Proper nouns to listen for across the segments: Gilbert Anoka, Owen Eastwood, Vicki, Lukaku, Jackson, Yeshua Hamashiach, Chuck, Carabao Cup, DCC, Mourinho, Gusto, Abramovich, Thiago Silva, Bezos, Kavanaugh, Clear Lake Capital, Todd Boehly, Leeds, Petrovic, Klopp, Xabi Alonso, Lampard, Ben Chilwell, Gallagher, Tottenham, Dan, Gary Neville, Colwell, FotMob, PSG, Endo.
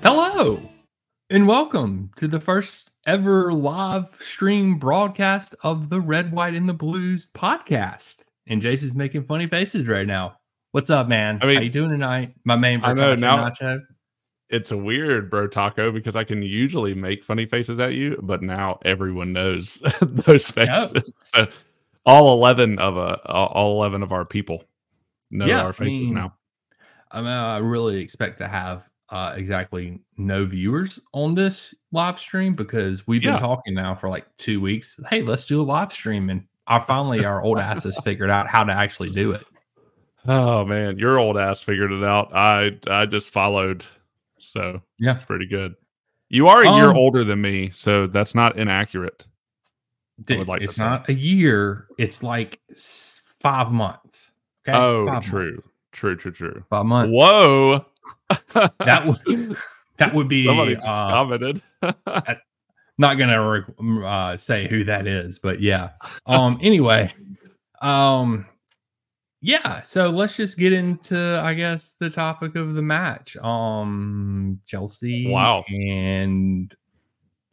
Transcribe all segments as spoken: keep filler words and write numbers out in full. Hello, and welcome to the first ever live stream broadcast of the Red, White, and the Blues podcast. And Jason's making funny faces right now. What's up, man? I mean, how you doing tonight, my main bro? I know, now Nacho? It's a weird bro taco because I can usually make funny faces at you, but now everyone knows those faces. Yep. So all eleven of uh, all eleven of our people know yeah, our faces I mean, now. I mean, I really expect to have. Uh, exactly no viewers on this live stream because we've been yeah. talking now for like two weeks. Hey, let's do a live stream. And I finally, our old ass has figured out how to actually do it. Oh man, your old ass figured it out. I, I just followed. So yeah, it's pretty good. You are a um, year older than me. So that's not inaccurate. Dude, like it's not say. a year. It's like five months. Okay. Oh, five true. Months. True, true, true. Five months. Whoa. that would that would be somebody just uh, commented. Not gonna uh, say who that is, but yeah. Um. Anyway, um, yeah. So let's just get into, I guess, the topic of the match. Um, Chelsea. Wow. And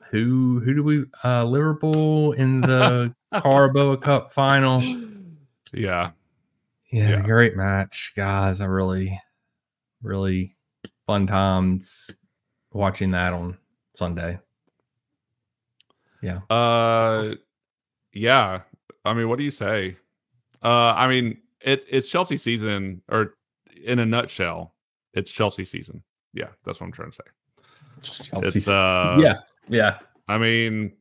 who who do we? Uh, Liverpool in the Carabao Cup final. Yeah. yeah. Yeah. Great match, guys. I really. Really fun times watching that on Sunday. Yeah. Uh, yeah. I mean, what do you say? Uh, I mean, it, it's Chelsea season, or in a nutshell, it's Chelsea season. Yeah, that's what I'm trying to say. Chelsea season. Uh, yeah, yeah. I mean,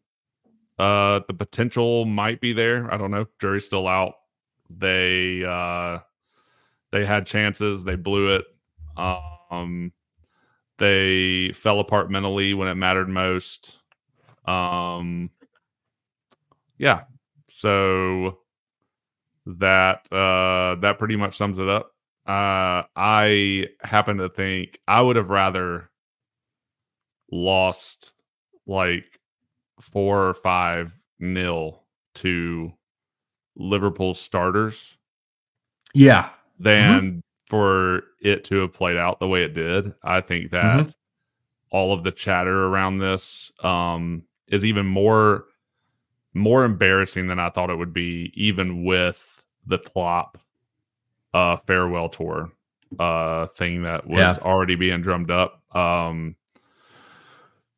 uh, the potential might be there. I don't know. Jury's still out. They uh, they had chances. They blew it. Um, they fell apart mentally when it mattered most. Um, yeah, so that uh, that pretty much sums it up. Uh, I happen to think I would have rather lost like four or five nil to Liverpool starters. Yeah, than. Mm-hmm. For it to have played out the way it did. I think that mm-hmm. all of the chatter around this um, is even more more embarrassing than I thought it would be, even with the Klopp uh, farewell tour uh, thing that was yeah. already being drummed up. Um,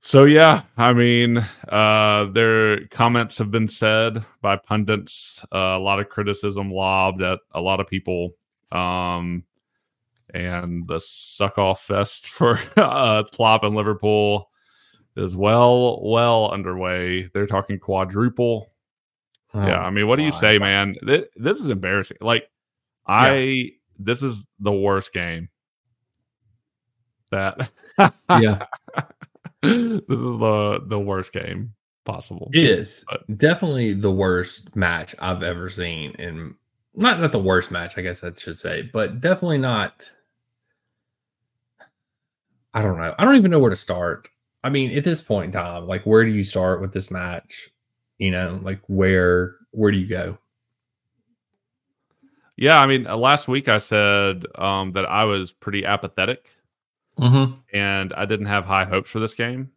so, yeah, I mean, uh, their comments have been said by pundits, uh, a lot of criticism lobbed at a lot of people. Um, And the suck-off fest for uh, Klopp and Liverpool is well, well underway. They're talking quadruple. Oh, yeah, I mean, what do you God. say, man? This, this is embarrassing. Like, I, yeah. this is the worst game. That, yeah, this is the the worst game possible. It is but. definitely the worst match I've ever seen in. Not not the worst match, I guess I should say, but definitely not. I don't know. I don't even know where to start. I mean, at this point in time, like, where do you start with this match? You know, like, where where do you go? Yeah, I mean, last week I said um, that I was pretty apathetic, mm-hmm. and I didn't have high hopes for this game,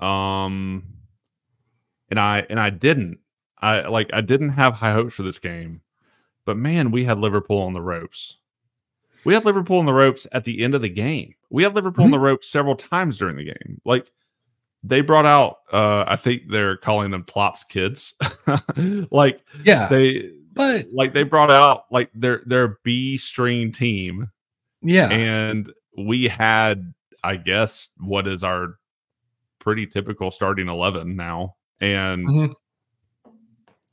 um, and I and I didn't. I like I didn't have high hopes for this game. But man, we had Liverpool on the ropes. We had Liverpool on the ropes at the end of the game. We had Liverpool mm-hmm. on the ropes several times during the game. Like they brought out, uh, I think they're calling them Klopp's kids. like yeah, they but like they brought out like their their B string team. Yeah, and we had, I guess, what is our pretty typical starting eleven now, and mm-hmm.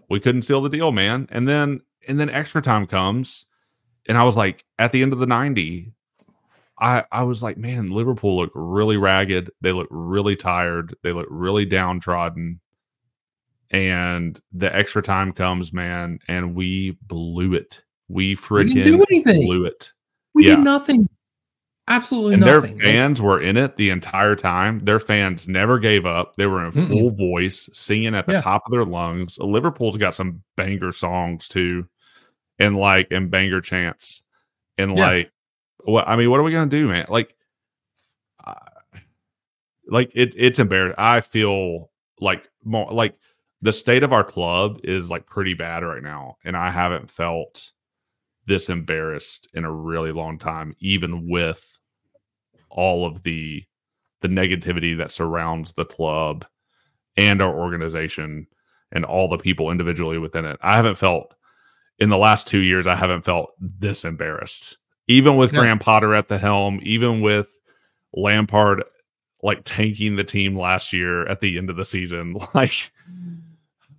we couldn't seal the deal, man. And then. And then extra time comes, and I was like, at the end of the ninety, I, I was like, man, Liverpool look really ragged. They look really tired. They look really downtrodden. And the extra time comes, man, and we blew it. We freaking blew it. We yeah. did nothing. Absolutely and nothing. Their fans were in it the entire time. Their fans never gave up. They were in Mm-mm. full voice, singing at the yeah. top of their lungs. Liverpool's got some banger songs too, and like and banger chants, and yeah. like, what I mean, what are we gonna do, man? Like, uh, like it, it's embarrassing. I feel like more like the state of our club is like pretty bad right now, and I haven't felt this embarrassed in a really long time, even with all of the the negativity that surrounds the club and our organization and all the people individually within it. I haven't felt in the last two years, I haven't felt this embarrassed, even with no. Graham Potter at the helm, even with Lampard, like tanking the team last year at the end of the season. Like,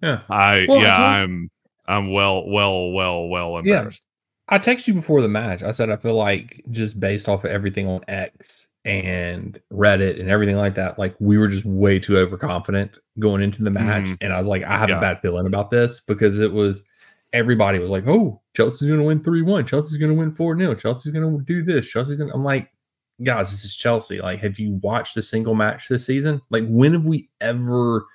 yeah, I, well, yeah, I I'm, I'm well, well, well, well embarrassed. Yeah. I texted you before the match. I said, I feel like just based off of everything on X and Reddit and everything like that, like we were just way too overconfident going into the match. Mm. And I was like, I have yeah. a bad feeling about this because it was, everybody was like, oh, Chelsea's going to win three one. Chelsea's going to win four nil. Chelsea's going to do this. Chelsea's going to, I'm like, guys, this is Chelsea. Like, have you watched a single match this season? Like, when have we ever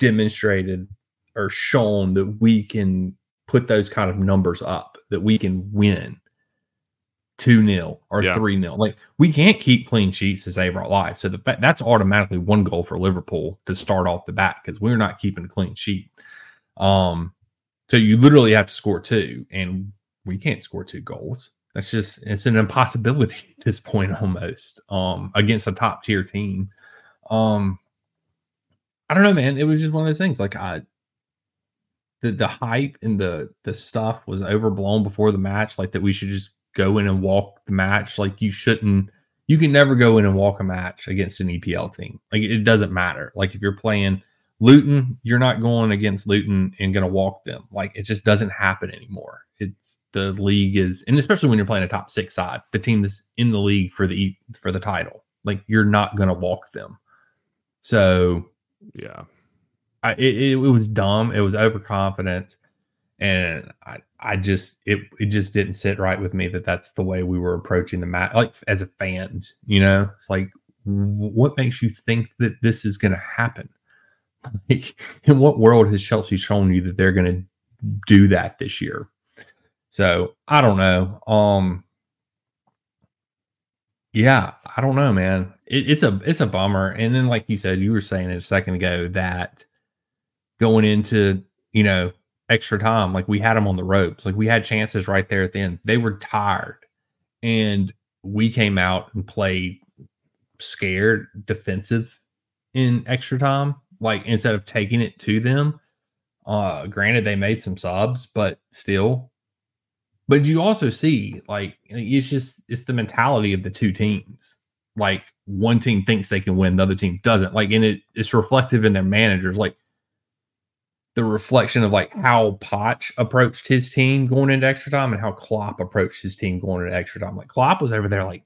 demonstrated or shown that we can put those kind of numbers up, that we can win two nil or yeah. three nil? Like, we can't keep clean sheets to save our lives. So the, that's automatically one goal for Liverpool to start off the bat because we're not keeping a clean sheet. Um, so you literally have to score two, and we can't score two goals. That's just, it's an impossibility at this point almost um, against a top-tier team. Um, I don't know, man. It was just one of those things. Like, I... The, the hype and the the stuff was overblown before the match, like that we should just go in and walk the match. Like, you shouldn't, you can never go in and walk a match against an E P L team. Like, it doesn't matter. Like, if you're playing Luton, you're not going against Luton and going to walk them. Like, it just doesn't happen anymore. It's the league is, and especially when you're playing a top six side, the team that's in the league for the for the title, like, you're not going to walk them. So yeah. I, it, it was dumb. It was overconfident. And I, I just, it, it just didn't sit right with me that that's the way we were approaching the match. Like, as a fan, you know, it's like, what makes you think that this is going to happen? Like, in what world has Chelsea shown you that they're going to do that this year? So I don't know. Um, yeah, I don't know, man. It, it's a, it's a bummer. And then, like you said, you were saying it a second ago that going into, you know, extra time, like, we had them on the ropes. Like, we had chances right there at the end. They were tired, and we came out and played scared, defensive in extra time. Like, instead of taking it to them, uh, granted, they made some subs, but still. But you also see, like, it's just, it's the mentality of the two teams. Like, one team thinks they can win, the other team doesn't. Like, and it, it's reflective in their managers. Like, the reflection of, like, how Poch approached his team going into extra time and how Klopp approached his team going into extra time. Like, Klopp was over there, like,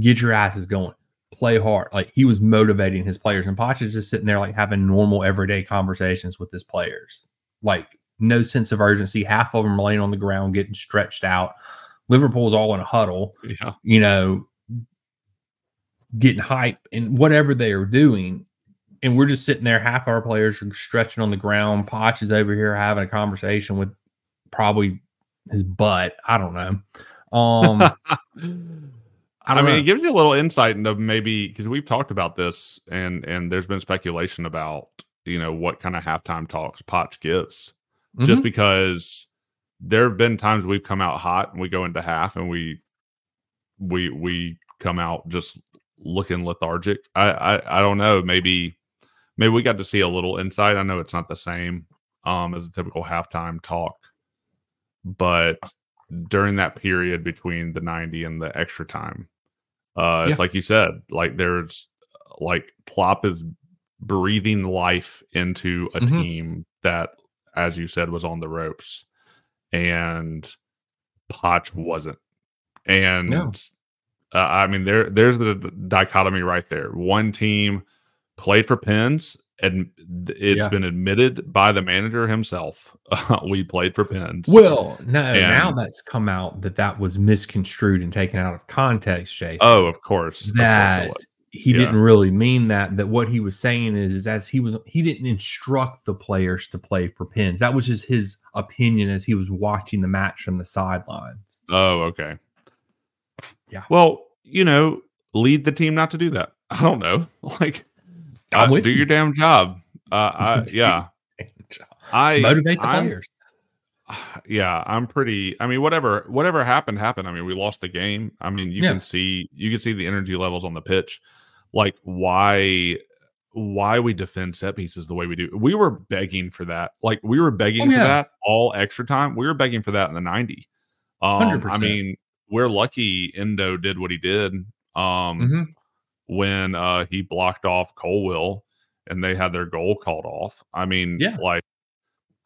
get your asses going, play hard. Like, he was motivating his players, and Poch is just sitting there, like, having normal everyday conversations with his players. Like, no sense of urgency. Half of them are laying on the ground, getting stretched out. Liverpool's all in a huddle, yeah. you know, getting hype and whatever they are doing. And we're just sitting there, half our players are stretching on the ground. Poch is over here having a conversation with probably his butt. I don't know. Um, I, don't I mean, know. It gives you a little insight into maybe, because we've talked about this, and and there's been speculation about, you know, what kind of halftime talks Poch gives. Mm-hmm. Just because there have been times we've come out hot and we go into half and we we we come out just looking lethargic. I I, I don't know. Maybe. Maybe we got to see a little insight. I know it's not the same um, as a typical halftime talk, but during that period between the ninety and the extra time, uh, yeah. it's like you said, like there's like Klopp is breathing life into a mm-hmm. team that, as you said, was on the ropes, and Poch wasn't. And no. uh, I mean, there there's the dichotomy right there. One team played for pins and it's yeah. been admitted by the manager himself. We played for pins. Well, no, and now that's come out that that was misconstrued and taken out of context, Jason. Oh, of course. That of course he yeah. didn't really mean that, that what he was saying is, is as he was, he didn't instruct the players to play for pins. That was just his opinion as he was watching the match from the sidelines. Oh, okay. Yeah. Well, you know, lead the team not to do that. I don't know. Like, I uh, do your damn job. Uh, I, yeah. Job. I motivate the I'm, players. Yeah. I'm pretty, I mean, whatever, whatever happened, happened. I mean, we lost the game. I mean, you yeah. can see, you can see the energy levels on the pitch. Like why, why we defend set pieces the way we do. We were begging for that. Like we were begging oh, yeah. for that all extra time. We were begging for that in the ninety. Um, I mean, we're lucky Endo did what he did. Um, mm-hmm. when uh, he blocked off Colwell and they had their goal called off. I mean, yeah. like,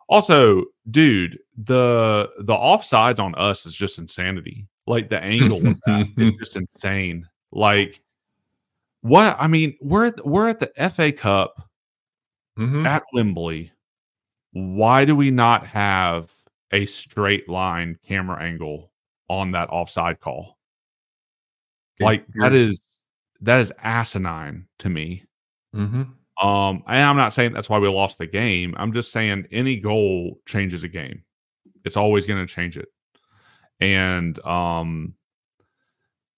also, dude, the the offsides on us is just insanity. Like, the angle of that is just insane. Like, what? I mean, we're at, we're at the F A Cup mm-hmm. at Wembley. Why do we not have a straight line camera angle on that offside call? Like, that is... That is asinine to me. Mm-hmm. Um, and I'm not saying that's why we lost the game. I'm just saying any goal changes a game. It's always going to change it. And um,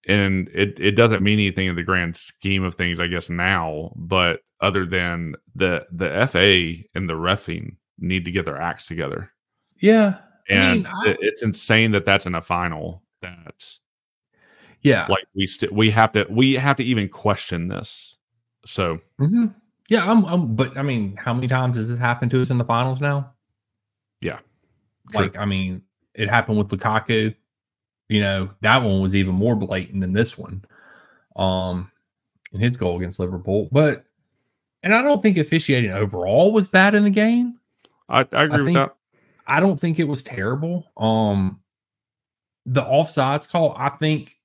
and it, it doesn't mean anything in the grand scheme of things, I guess, now. But other than the the F A and the reffing need to get their acts together. Yeah. And I mean, I... It, it's insane that that's in a final that... Yeah, like we st- we have to we have to even question this. So mm-hmm. yeah, I'm, I'm. But I mean, how many times has this happened to us in the finals now? Yeah, like true. I mean, it happened with Lukaku. You know, that one was even more blatant than this one. Um, in his goal against Liverpool, but and I don't think officiating overall was bad in the game. I, I agree I with that. I don't think it was terrible. Um, the offsides call, I think.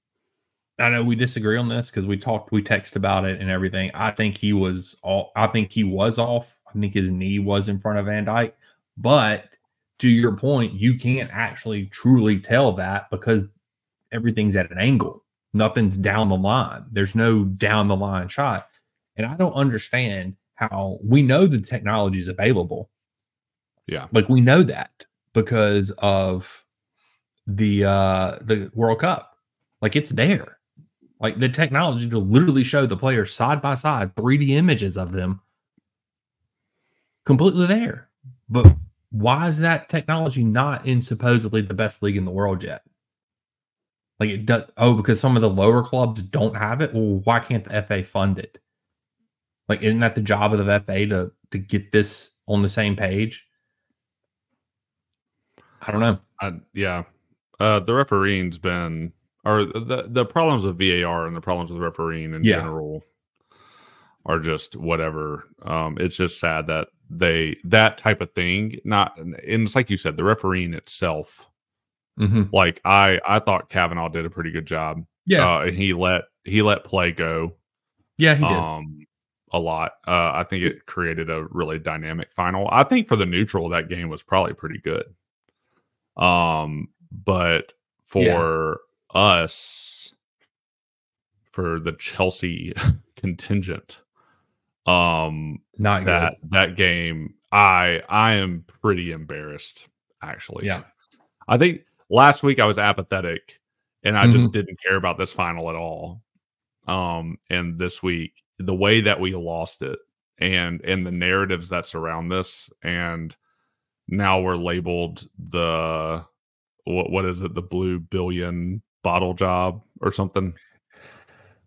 I know we disagree on this because we talked, we text about it and everything. I think he was all, I think he was off. I think his knee was in front of Van Dijk. But to your point, you can't actually truly tell that because everything's at an angle. Nothing's down the line. There's no down the line shot. And I don't understand how we know the technology is available. Yeah. Like we know that because of the, uh, the World Cup. Like it's there. Like the technology to literally show the players side by side, three D images of them completely there. But why is that technology not in supposedly the best league in the world yet? Like it does. Oh, because some of the lower clubs don't have it. Well, why can't the F A fund it? Like, isn't that the job of the F A to, to get this on the same page? I don't know. I, yeah. Uh, the refereeing's been, or the, the problems with V A R and the problems with refereeing in yeah. general are just whatever. Um, it's just sad that they, that type of thing, not, and it's like you said, the refereeing itself. Mm-hmm. Like I, I thought Kavanaugh did a pretty good job. Yeah. Uh, and he let, he let play go. Yeah. He did. Um, a lot. Uh, I think it created a really dynamic final. I think for the neutral, that game was probably pretty good. Um, but for, yeah. us for the Chelsea contingent um not that good. That game i i am pretty embarrassed actually. Yeah, I think last week I was apathetic and I mm-hmm. just didn't care about this final at all, um and this week the way that we lost it and and the narratives that surround this, and now we're labeled the what what is it the blue billion bottle job or something.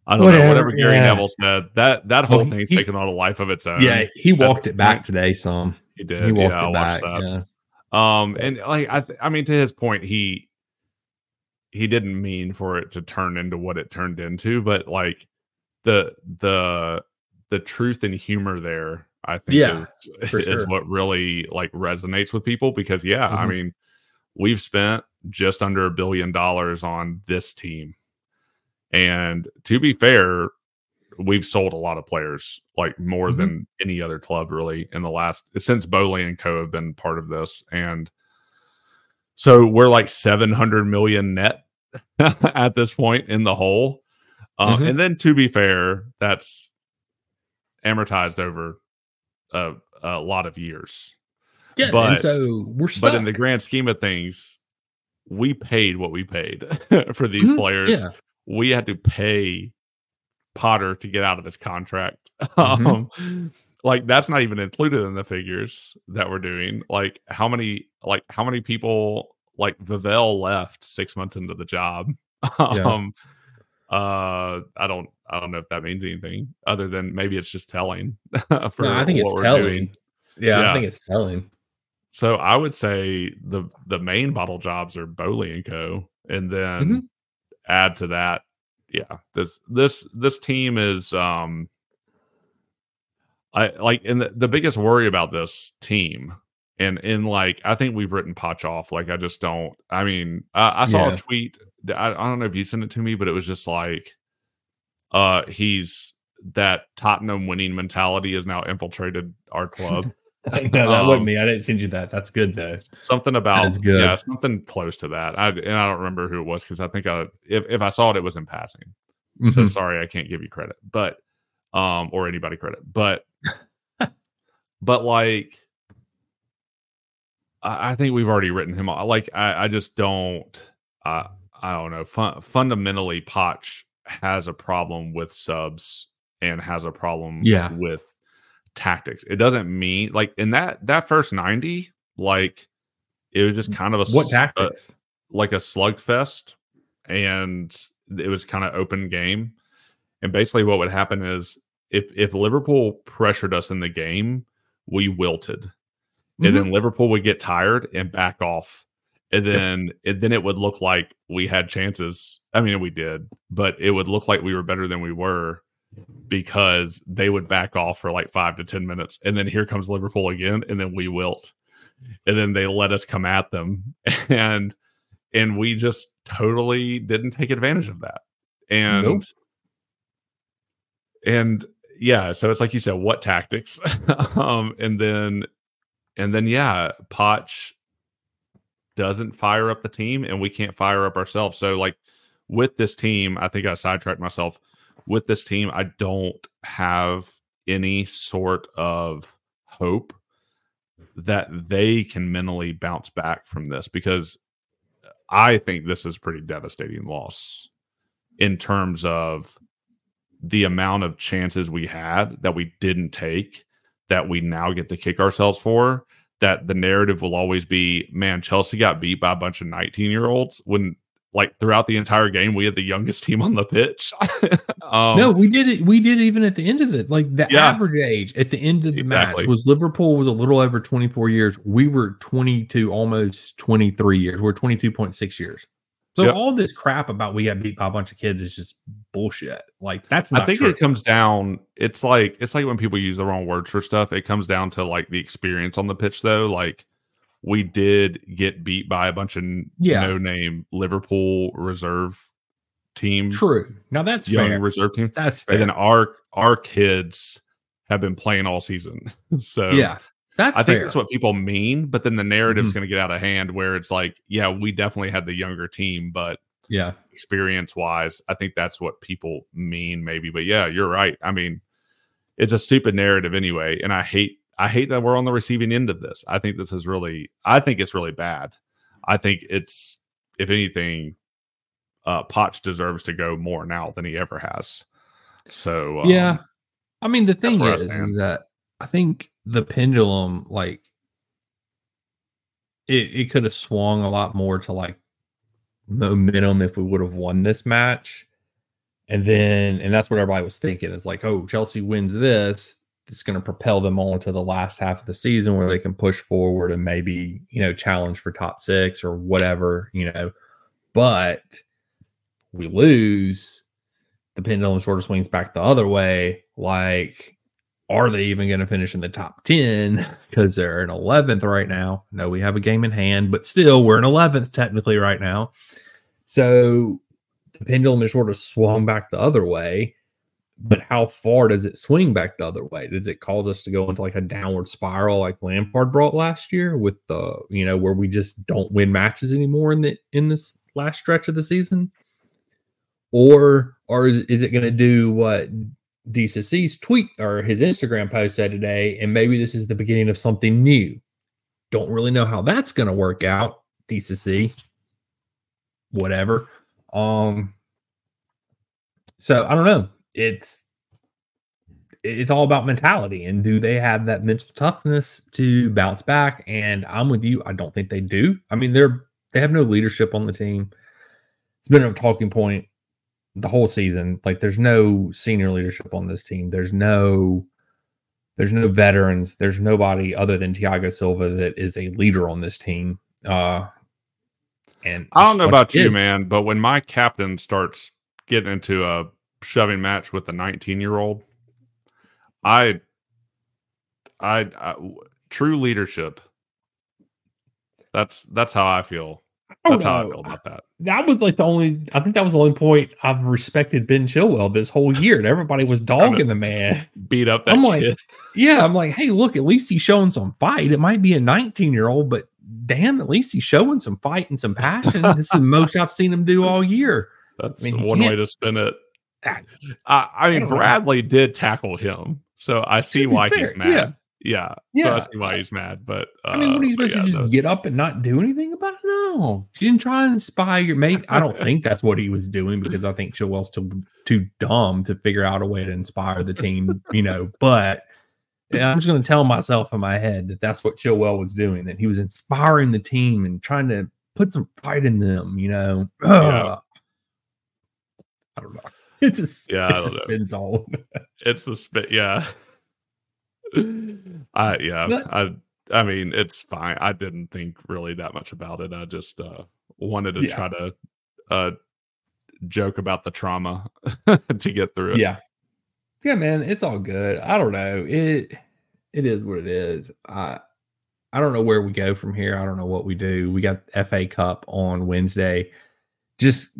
I don't whatever, know. Whatever Gary yeah. Neville said, that that whole well, thing's he, taken on a life of its own. Yeah, he walked it back today. Some he did. He walked yeah, it I back. That. Yeah. Um, and like I, th- I mean, to his point, he he didn't mean for it to turn into what it turned into, but like the the the truth and humor there, I think, yeah, is, for sure. is what really like resonates with people because, yeah, mm-hmm. I mean, we've spent just under a billion dollars on this team. And to be fair, we've sold a lot of players, like more mm-hmm. than any other club really in the last, since Boehly and co have been part of this. And so we're like seven hundred million net at this point in the hole. Um, mm-hmm. And then, to be fair, that's amortized over a, a lot of years. Yeah, but, and so we're stuck. But in the grand scheme of things, we paid what we paid for these mm-hmm. players. Yeah. We had to pay Potter to get out of his contract. Mm-hmm. Um, like, that's not even included in the figures that we're doing. Like how many, like how many people, like Vivell left six months into the job. Yeah. um, Uh, I don't, I don't know if that means anything other than maybe it's just telling. for no, I think it's telling. Yeah, yeah, I think it's telling. So I would say the the main bottle jobs are Boehly and co, and then mm-hmm. add to that, yeah, this this this team is um, I like, and the, the biggest worry about this team, and in like, I think we've written Poch off. Like I just don't. I mean, I, I saw yeah. a tweet. I, I don't know if you sent it to me, but it was just like, uh, he's that Tottenham winning mentality has now infiltrated our club. No, that um, wasn't me. I didn't send you that. That's good though. Something about good. yeah, something close to that. I and I don't remember who it was because I think I if if I saw it, it was in passing. Mm-hmm. So sorry, I can't give you credit, but um, or anybody credit, but but like, I, I think we've already written him off. Like I, I just don't. Uh, I don't know. Fun- fundamentally, Poch has a problem with subs and has a problem yeah. with tactics. It doesn't mean like in that that first ninety, like it was just kind of a what tactics uh, like a slugfest, and it was kind of open game. And basically, what would happen is if if Liverpool pressured us in the game, we wilted, mm-hmm. and then Liverpool would get tired and back off. And then, and then it would look like we had chances. I mean, we did, but it would look like we were better than we were because they would back off for like five to ten minutes. And then here comes Liverpool again, and then we wilt. And then they let us come at them. And and we just totally didn't take advantage of that. And nope. and yeah, so it's like you said, what tactics? um, and then and then yeah, Poch doesn't fire up the team, and we can't fire up ourselves. So like with this team, I think I sidetracked myself with this team. I don't have any sort of hope that they can mentally bounce back from this, because I think this is pretty devastating loss in terms of the amount of chances we had that we didn't take, that we now get to kick ourselves for. That the narrative will always be, man, Chelsea got beat by a bunch of nineteen year olds, when like throughout the entire game, we had the youngest team on the pitch. um, no, we did it. We did it even at the end of it. Like the yeah, average age at the end of the exactly. match was Liverpool was a little over twenty-four years. We were twenty-two, almost twenty-three years. We're twenty-two point six years. So yep. all this crap about we got beat by a bunch of kids is just bullshit. Like that's not I think true. It comes down, it's like it's like when people use the wrong words for stuff, it comes down to like the experience on the pitch though. Like we did get beat by a bunch of yeah. no name Liverpool reserve team. True. Now that's young fair. Reserve team. That's fair. And then our our kids have been playing all season. So yeah. That's I fair. Think that's what people mean, but then the narrative's mm-hmm. going to get out of hand where it's like, yeah, we definitely had the younger team, but yeah, experience wise, I think that's what people mean maybe, but yeah, you're right. I mean, it's a stupid narrative anyway. And I hate, I hate that we're on the receiving end of this. I think this is really, I think it's really bad. I think it's, if anything, uh, Poch deserves to go more now than he ever has. So, um, yeah, I mean, the thing is, is that I think the pendulum, like it, it could have swung a lot more to like momentum if we would have won this match. And then, and that's what everybody was thinking is like, oh, Chelsea wins this. It's going to propel them on to the last half of the season where they can push forward and maybe, you know, challenge for top six or whatever, you know, but we lose. The pendulum sort of swings back the other way. Like, are they even going to finish in the top ten? Because they're in eleventh right now. No, we have a game in hand, but still we're in eleventh technically right now. So the pendulum is sort of swung back the other way. but how far does it swing back the other way? Does it cause us to go into like a downward spiral like Lampard brought last year with the, you know, where we just don't win matches anymore in the in this last stretch of the season? Or or is, is it going to do what D C C's tweet or his Instagram post said today, and maybe this is the beginning of something new? Don't really know how that's going to work out, D C C. Whatever. Um, so I don't know. It's it's all about mentality, and do they have that mental toughness to bounce back? And I'm with you. I don't think they do. I mean, they're they have no leadership on the team. It's been a talking point the whole season. Like, there's no senior leadership on this team. There's no there's no veterans. There's nobody other than Thiago Silva that is a leader on this team. Uh, and I don't know about you, man, but when my captain starts getting into a shoving match with a nineteen-year-old, I, I, I, true leadership. That's that's how I feel. That's how I feel about that. That was like the only. I think that was the only point I've respected Ben Chilwell this whole year. And everybody was dogging the man, beat up that I'm like, kid. Yeah, I'm like, hey, look, at least he's showing some fight. It might be a nineteen-year-old, but damn, at least he's showing some fight and some passion. This is the most I've seen him do all year. That's I mean, one way to spin it. I, I mean, I Bradley know. did tackle him, so I see why fair. he's mad. Yeah. Yeah, yeah, so I see why he's mad. But uh, I mean, what are you supposed yeah, to just was... get up and not do anything about it? No, you didn't try and spy your mate. I don't think that's what he was doing, because I think Chilwell's too too dumb to figure out a way to inspire the team, you know. But yeah, I'm just going to tell myself in my head that that's what Chilwell was doing, that he was inspiring the team and trying to put some pride in them, you know. Yeah. I don't know. It's a, yeah, it's a spin zone. It's the spin, yeah. I yeah, but, I I mean, it's fine. I didn't think really that much about it. I just uh, wanted to yeah. try to uh, joke about the trauma to get through it. Yeah, yeah, man, it's all good. I don't know. It it is what it is. I I don't know where we go from here. I don't know what we do. We got F A Cup on Wednesday. Just.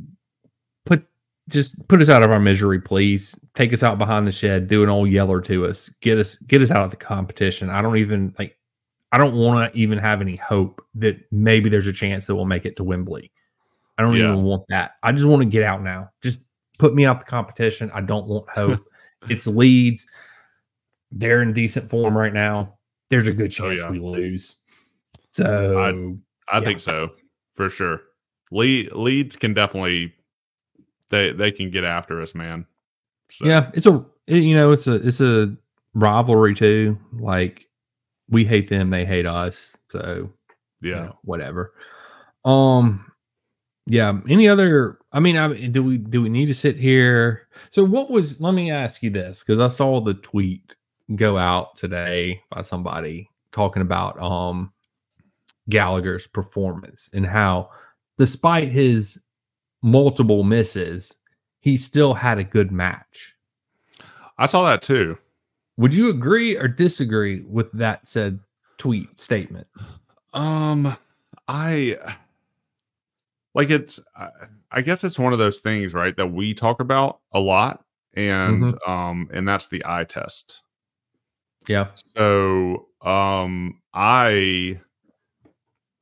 Just put us out of our misery, please. Take us out behind the shed. Do an old yeller to us. Get us, get us out of the competition. I don't even like. I don't want to even have any hope that maybe there's a chance that we'll make it to Wembley. I don't yeah. even want that. I just want to get out now. Just put me out the competition. I don't want hope. It's Leeds. They're in decent form right now. There's a good chance oh, yeah. we lose. So I, I yeah. think so for sure. Le- Leeds can definitely. They they can get after us, man. So. Yeah, it's a it, you know it's a it's a rivalry too. Like, we hate them, they hate us. So yeah, you know, whatever. Um, yeah. Any other? I mean, I, do we do we need to sit here? So what was? Let me ask you this, because I saw the tweet go out today by somebody talking about um Gallagher's performance and how, despite his multiple misses, he still had a good match. I saw that too. Would you agree or disagree with that said tweet statement? Um, I like it's, I guess it's one of those things, right, that we talk about a lot, and mm-hmm. um, and that's the eye test. Yeah. So um, I.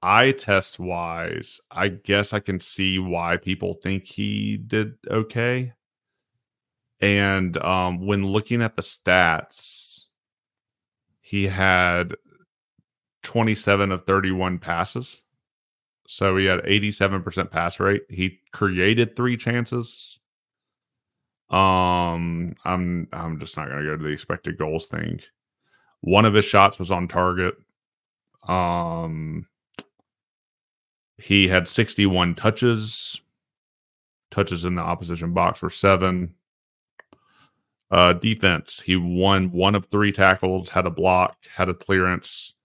Eye test wise, I guess I can see why people think he did okay. And um, when looking at the stats, he had twenty-seven of thirty-one passes. So he had eighty-seven percent pass rate. He created three chances. Um, I'm I'm just not going to go to the expected goals thing. One of his shots was on target. Um, He had sixty-one touches. Touches in the opposition box were seven. Uh, defense, he won one of three tackles, had a block, had a clearance,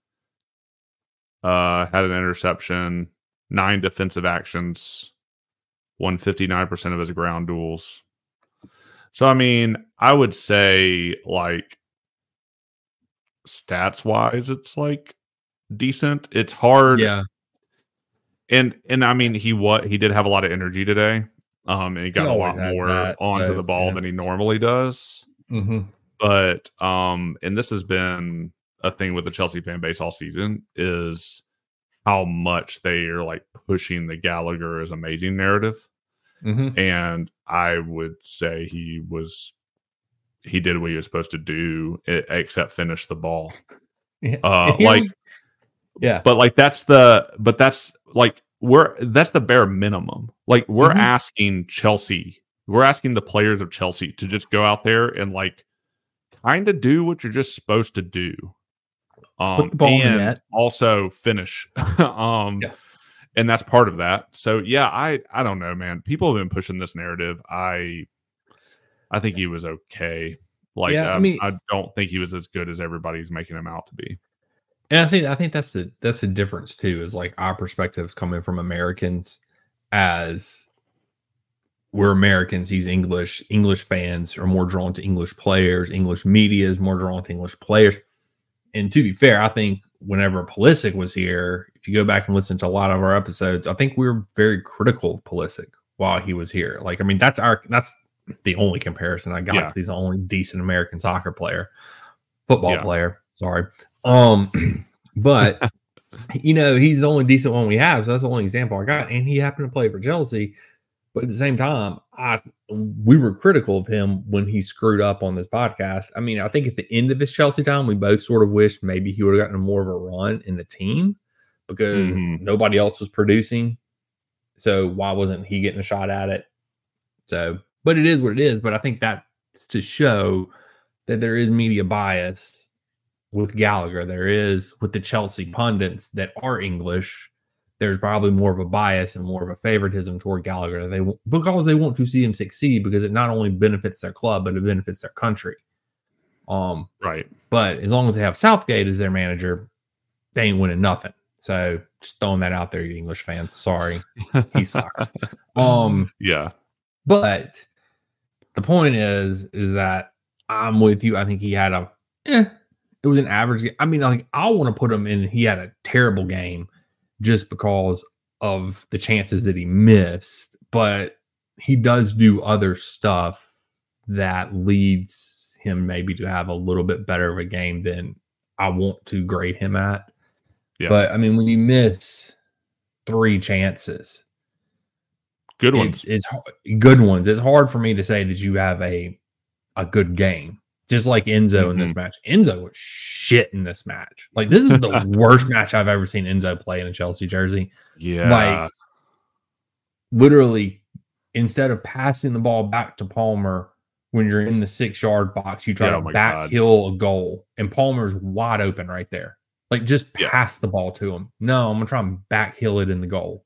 uh, had an interception, nine defensive actions, won fifty-nine percent of his ground duels. So, I mean, I would say, like, stats-wise, it's, like, decent. It's hard. Yeah. And and I mean, he what he did have a lot of energy today. Um, and he got he a lot more that, onto so, the ball yeah. than he normally does. Mm-hmm. But um, and this has been a thing with the Chelsea fan base all season is how much they are like pushing the Gallagher is amazing narrative. Mm-hmm. And I would say he was he did what he was supposed to do except finish the ball. Yeah. Uh, like yeah. But like that's the but that's like we're that's the bare minimum. Like we're mm-hmm. asking Chelsea, we're asking the players of Chelsea to just go out there and like kind of do what you're just supposed to do. Um, and also finish. um, yeah. And that's part of that. So yeah, I, I don't know, man, people have been pushing this narrative. I, I think he was okay. Like, yeah, I, I, mean, I don't think he was as good as everybody's making him out to be. And I think, I think that's the, that's the difference too, is like our perspectives coming from Americans as we're Americans. He's English, English fans are more drawn to English players. English media is more drawn to English players. And to be fair, I think whenever Pulisic was here, if you go back and listen to a lot of our episodes, I think we were very critical of Pulisic while he was here. Like, I mean, that's our that's the only comparison I got. Yeah. He's the only decent American soccer player, football yeah. player. Sorry, um, but you know, he's the only decent one we have. So that's the only example I got. And he happened to play for Chelsea. But at the same time, I we were critical of him when he screwed up on this podcast. I mean, I think at the end of his Chelsea time, we both sort of wished maybe he would have gotten more of a run in the team because mm-hmm. nobody else was producing. So why wasn't he getting a shot at it? So, but it is what it is. But I think that's to show that there is media bias with Gallagher. There is with the Chelsea pundits that are English. There's probably more of a bias and more of a favoritism toward Gallagher. They because they want to see him succeed because it not only benefits their club, but it benefits their country. Um, right. But as long as they have Southgate as their manager, they ain't winning nothing. So just throwing that out there, you English fans. Sorry. He sucks. Um, yeah. But the point is, is that I'm with you. I think he had a, eh, it was an average game. I mean, like I want to put him in. He had a terrible game. Just because of the chances that he missed, but he does do other stuff that leads him maybe to have a little bit better of a game than I want to grade him at. Yeah. But I mean, when you miss three chances, good ones, it, it's good ones. It's hard for me to say that you have a, a good game. Just like Enzo mm-hmm. in this match. Enzo was shit in this match. Like, this is the worst match I've ever seen Enzo play in a Chelsea jersey. Yeah. Like, literally, instead of passing the ball back to Palmer, when you're in the six-yard box, you try yeah, to oh back heel a goal, and Palmer's wide open right there. Like, just pass yeah. the ball to him. No, I'm going to try and back heel it in the goal.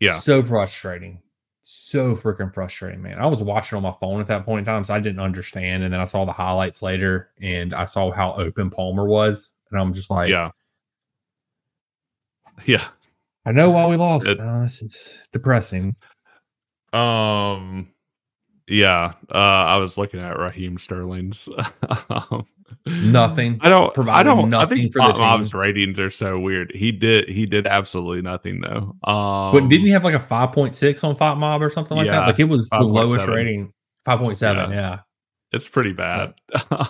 Yeah. So frustrating. So freaking frustrating, man. I was watching on my phone at that point in time, so I didn't understand. And then I saw the highlights later, and I saw how open Palmer was. And I'm just like, yeah. Yeah. I know why we lost. It, uh, this is depressing. Um, Yeah. Uh, I was looking at Raheem Sterling's. um, nothing. I don't, I don't, nothing I think for Bob Bob's ratings are so weird. He did, he did absolutely nothing though. Um, but didn't he have like a five point six on FotMob or something like yeah, that? Like it was five. The lowest seven. Rating, five point seven. Yeah. yeah. It's pretty bad.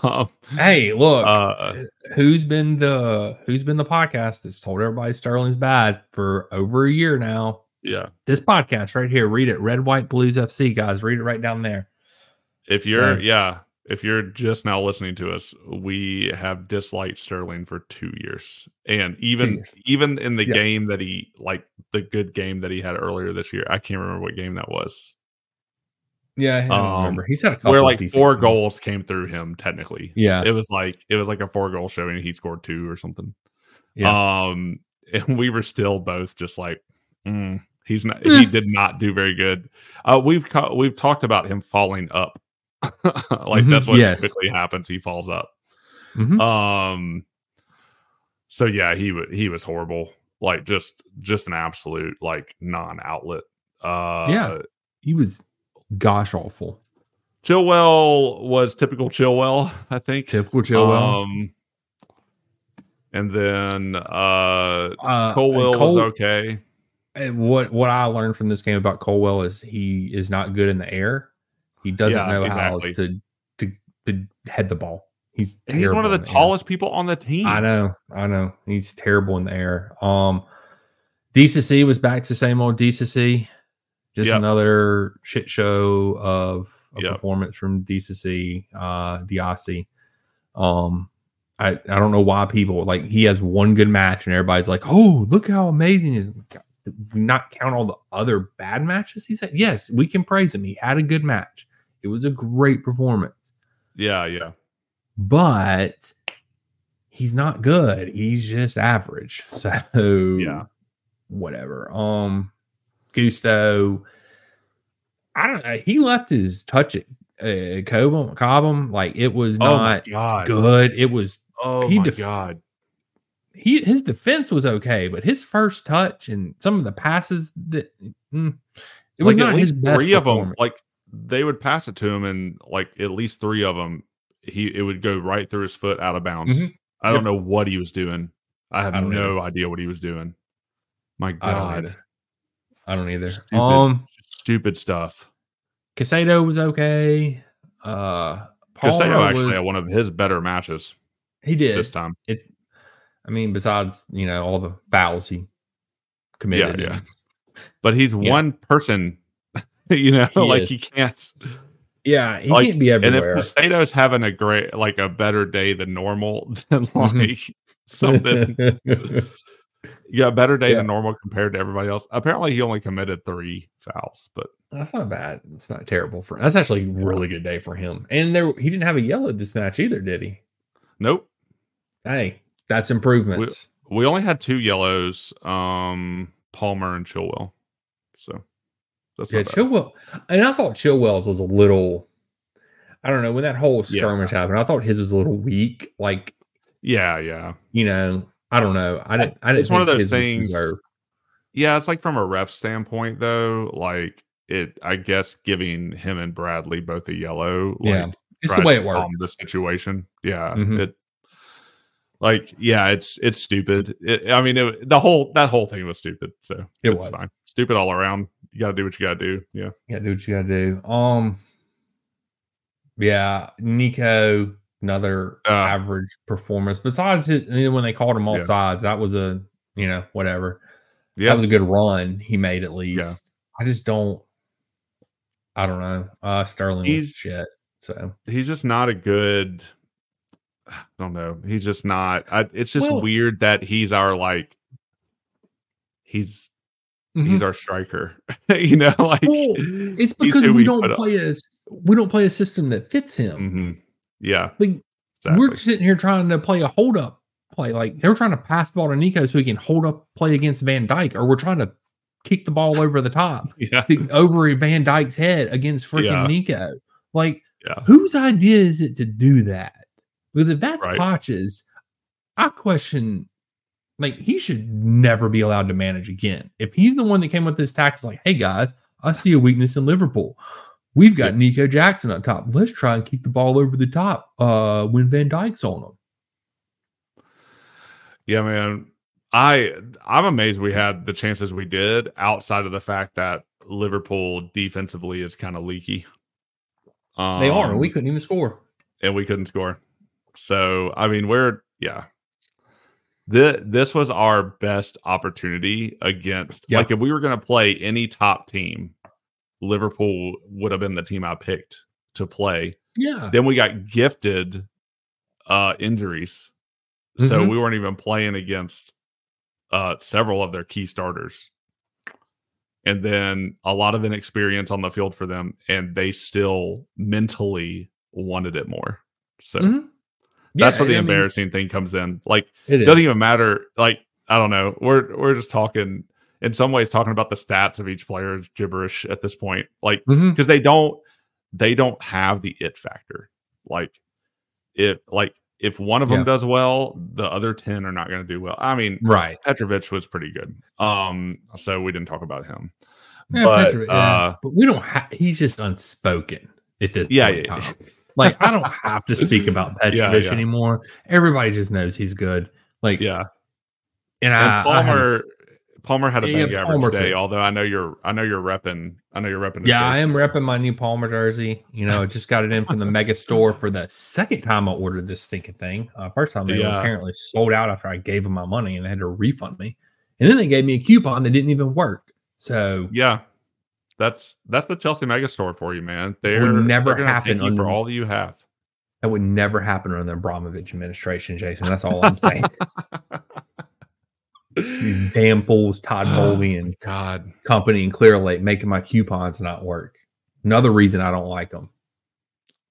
um, hey, look, uh, who's been the, who's been the podcast that's told everybody Sterling's bad for over a year now? Yeah. This podcast right here, read it. Red, White, Blues F C, guys, read it right down there. If you're, so, yeah. If you're just now listening to us, we have disliked Sterling for two years. And even years. even in the yeah. game that he, like the good game that he had earlier this year, I can't remember what game that was. Yeah, I don't um, remember. He's had a couple where like four games. Goals came through him technically. Yeah. It was like it was like a four goal showing he scored two or something. Yeah. Um and we were still both just like, mm, he's not he did not do very good. Uh we've co- we've talked about him falling up. Like that's what yes. typically happens. He falls up. Mm-hmm. Um. So yeah, he w- he was horrible. Like just just an absolute like non-outlet. Uh, yeah, he was gosh awful. Chilwell was typical Chilwell, I think. Typical Chilwell. Um, and then uh, uh Colwell Col- was okay. what what I learned from this game about Colwell is he is not good in the air. He doesn't yeah, know exactly. how to, to to head the ball. He's and he's one of the, the tallest air. people on the team. I know, I know. He's terrible in the air. Um, D C C was back to the same old D C C. Just yep. another shit show of a yep. performance from D C C, uh, Diassi. Um, I, I don't know why people, like, he has one good match and everybody's like, oh, look how amazing he is. Do not count all the other bad matches he's had. Yes, we can praise him. He had a good match. It was a great performance. Yeah, yeah. But he's not good. He's just average. So, yeah. Whatever. Um, Gusto, I don't know. He left his touch at uh, Cobham, Cobham. Like, it was not oh good. It was. Oh, he my def- God. He His defense was okay, but his first touch and some of the passes that mm, it was like not at least his best three of them. Like, they would pass it to him, and like at least three of them, he it would go right through his foot out of bounds. Mm-hmm. I don't yep. know what he was doing. I have I no know. idea what he was doing. My God. I don't either. Stupid, um, stupid stuff. Casado was okay. Uh, Casado actually was, had one of his better matches. He did this time. It's, I mean, besides you know all the fouls he committed, yeah, yeah. But he's yeah. one person. You know, he like is. he can't. Yeah, he like, can't be everywhere. And if Casado's having a great, like a better day than normal, then like something. Yeah, better day yeah. than normal compared to everybody else. Apparently, he only committed three fouls, but that's not bad. It's not terrible for him. That's actually a really good day for him. And there, he didn't have a yellow this match either, did he? Nope. Hey, that's improvements. We, we only had two yellows, um, Palmer and Chilwell. So that's yeah, Chilwell. And I thought Chilwell's was a little. I don't know when that whole skirmish yeah. happened. I thought his was a little weak. Like, yeah, yeah, you know. I don't know. I didn't. I didn't it's one of those things. Yeah, it's like from a ref standpoint, though. Like it, I guess giving him and Bradley both a yellow. Like, yeah, it's the way it works. The situation. Yeah. Mm-hmm. It. Like yeah, it's it's stupid. It, I mean, it, the whole that whole thing was stupid. So it it's was fine. Stupid all around. You gotta do what you gotta do. Yeah. You gotta do what you gotta do. Um. Yeah, Nico. Another uh, average performance. Besides it, when they called him all yeah. sides, that was a you know whatever. Yeah, that was a good run he made at least. Yeah. I just don't. I don't know. Uh, Sterling he's, was shit. So he's just not a good. I don't know. He's just not. I, it's just well, weird that he's our like. He's. Mm-hmm. He's our striker, you know. Like well, it's because we, we don't play up. a we don't play a system that fits him. Mm-hmm. Yeah, like, exactly. We're sitting here trying to play a hold up play. Like they were trying to pass the ball to Nico so he can hold up play against Van Dijk, or we're trying to kick the ball over the top, yeah. to, over Van Dijk's head against freaking yeah. Nico. Like, yeah. whose idea is it to do that? Because if that's right. Poch's, I question. Like he should never be allowed to manage again. If he's the one that came with this tax, like, hey guys, I see a weakness in Liverpool. We've got Nico Jackson on top. Let's try and keep the ball over the top uh, when Van Dijk's on them. Yeah, man. I, I'm amazed we had the chances we did outside of the fact that Liverpool defensively is kind of leaky. Um, they are, and we couldn't even score. And we couldn't score. So, I mean, we're, yeah. The, this was our best opportunity against, yeah. like, if we were going to play any top team, Liverpool would have been the team I picked to play. Yeah. Then we got gifted uh, injuries. Mm-hmm. So we weren't even playing against uh, several of their key starters. And then a lot of inexperience on the field for them. And they still mentally wanted it more. So mm-hmm. that's yeah, where the I embarrassing mean, thing comes in. Like, it doesn't is. even matter. Like, I don't know. We're, we're just talking. In some ways, talking about the stats of each player is gibberish at this point, like because mm-hmm. they don't they don't have the it factor. Like if like if one of yeah. them does well, the other ten are not going to do well. I mean, right? Petrovic was pretty good, um, so we didn't talk about him. Yeah, but Petrovic, yeah. uh, but we don't. Ha- he's just unspoken at this yeah, point yeah, time. Yeah. Like I don't have to speak about Petrovic yeah, yeah. anymore. Everybody just knows he's good. Like yeah, and, and I, Palmer. I Palmer had a yeah, big average day, too. Although I know you're, I know you're repping, I know you're repping. Yeah, I am repping my new Palmer jersey. You know, just got it in from the mega store for the second time I ordered this stinking thing. Uh, first time they yeah. apparently sold out after I gave them my money and they had to refund me, and then they gave me a coupon that didn't even work. So yeah, that's that's the Chelsea mega store for you, man. They're would never they're happen on, for all that you have. That would never happen under the Abramovich administration, Jason. That's all I'm saying. These damn fools, Todd Boehly and God company and Clear Lake, making my coupons not work. Another reason I don't like them.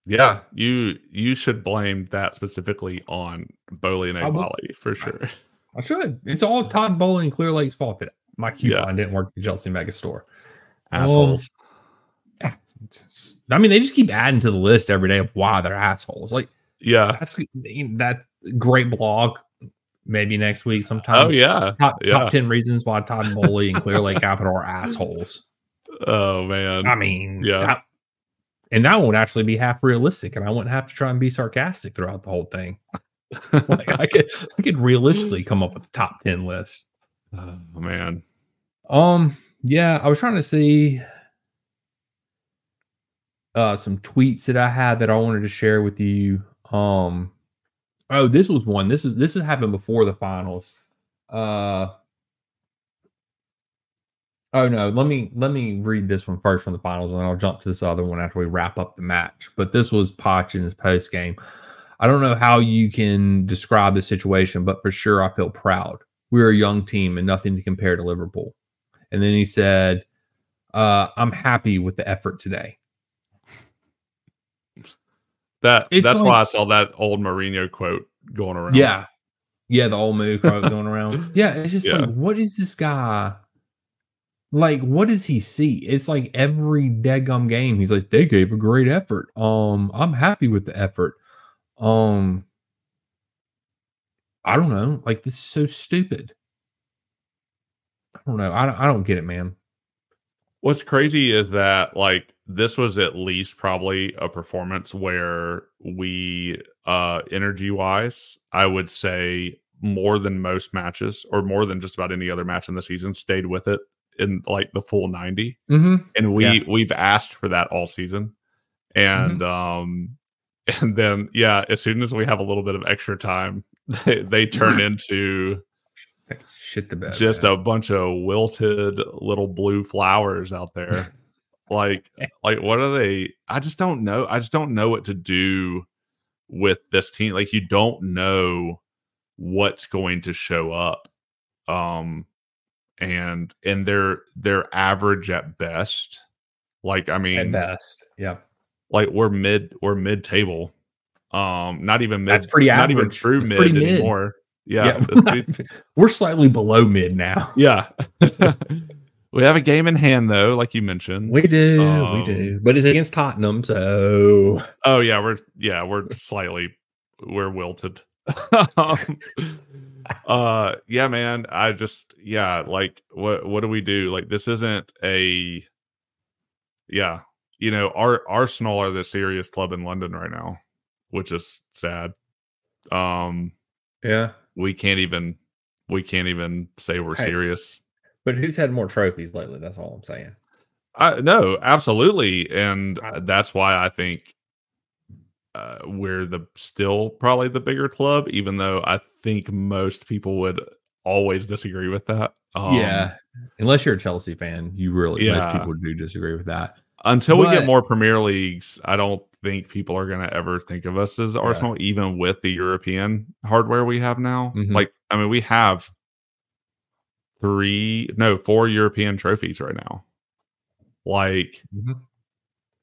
Yeah, you you should blame that specifically on Boehly and Awali for sure. I, I should. It's all Todd Boehly and Clear Lake's fault that my coupon yeah. didn't work at the Chelsea Mega Store. Assholes. Um, I mean, they just keep adding to the list every day of why they're assholes. Like, yeah, that's that's great blog. Maybe next week sometime. Oh, yeah. Top, yeah. top ten reasons why Todd Boehly and Clear Lake Capital are assholes. Oh, man. I mean, yeah. That, and that won't actually be half realistic, and I wouldn't have to try and be sarcastic throughout the whole thing. Like, I could I could realistically come up with the top ten list. Oh, man. Um, yeah, I was trying to see uh, some tweets that I had that I wanted to share with you. Um, Oh, this was one. This is this has happened before the finals. Uh, oh no, let me let me read this one first from the finals, and then I'll jump to this other one after we wrap up the match. But this was Poch in his post game. I don't know how you can describe the situation, but for sure I feel proud. We're a young team and nothing to compare to Liverpool. And then he said, uh, "I'm happy with the effort today." That it's that's like, why I saw that old Mourinho quote going around. Yeah, yeah, the old Mourinho quote going around. Yeah, it's just yeah. like, what is this guy? Like, what does he see? It's like every deadgum game, he's like, they gave a great effort. Um, I'm happy with the effort. Um, I don't know. Like, this is so stupid. I don't know. I don't, I don't get it, man. What's crazy is that like. This was at least probably a performance where we, uh, energy wise, I would say more than most matches or more than just about any other match in the season stayed with it in like the full ninety. Mm-hmm. And we, yeah. we've asked for that all season. And, mm-hmm. um, and then, yeah, as soon as we have a little bit of extra time, they, they turn into shit the bed, just man. a bunch of wilted little blue flowers out there. Like, like, what are they? I just don't know. I just don't know what to do with this team. Like, you don't know what's going to show up. Um, and and they're they're average at best. Like, I mean, at best, yeah. Like we're mid, we're mid table. Um, not even mid. That's pretty average. Not even true it's mid anymore. Mid. Yeah, yeah. We're slightly below mid now. Yeah. We have a game in hand, though, like you mentioned. We do, um, we do, but it's against Tottenham, so. Oh yeah, we're yeah we're slightly we're wilted. um, uh, yeah, man, I just yeah like what what do we do? Like this isn't a yeah you know our Arsenal are the serious club in London right now, which is sad. Um, yeah, we can't even we can't even say we're hey. serious. But who's had more trophies lately? That's all I'm saying. I, no, absolutely. And that's why I think uh, we're the still probably the bigger club, even though I think most people would always disagree with that. Um, yeah. Unless you're a Chelsea fan, you really, yeah. most people do disagree with that. Until but, we get more Premier Leagues, I don't think people are going to ever think of us as Arsenal, right. even with the European hardware we have now. Mm-hmm. Like, I mean, we have... Three, no, four European trophies right now. Like mm-hmm.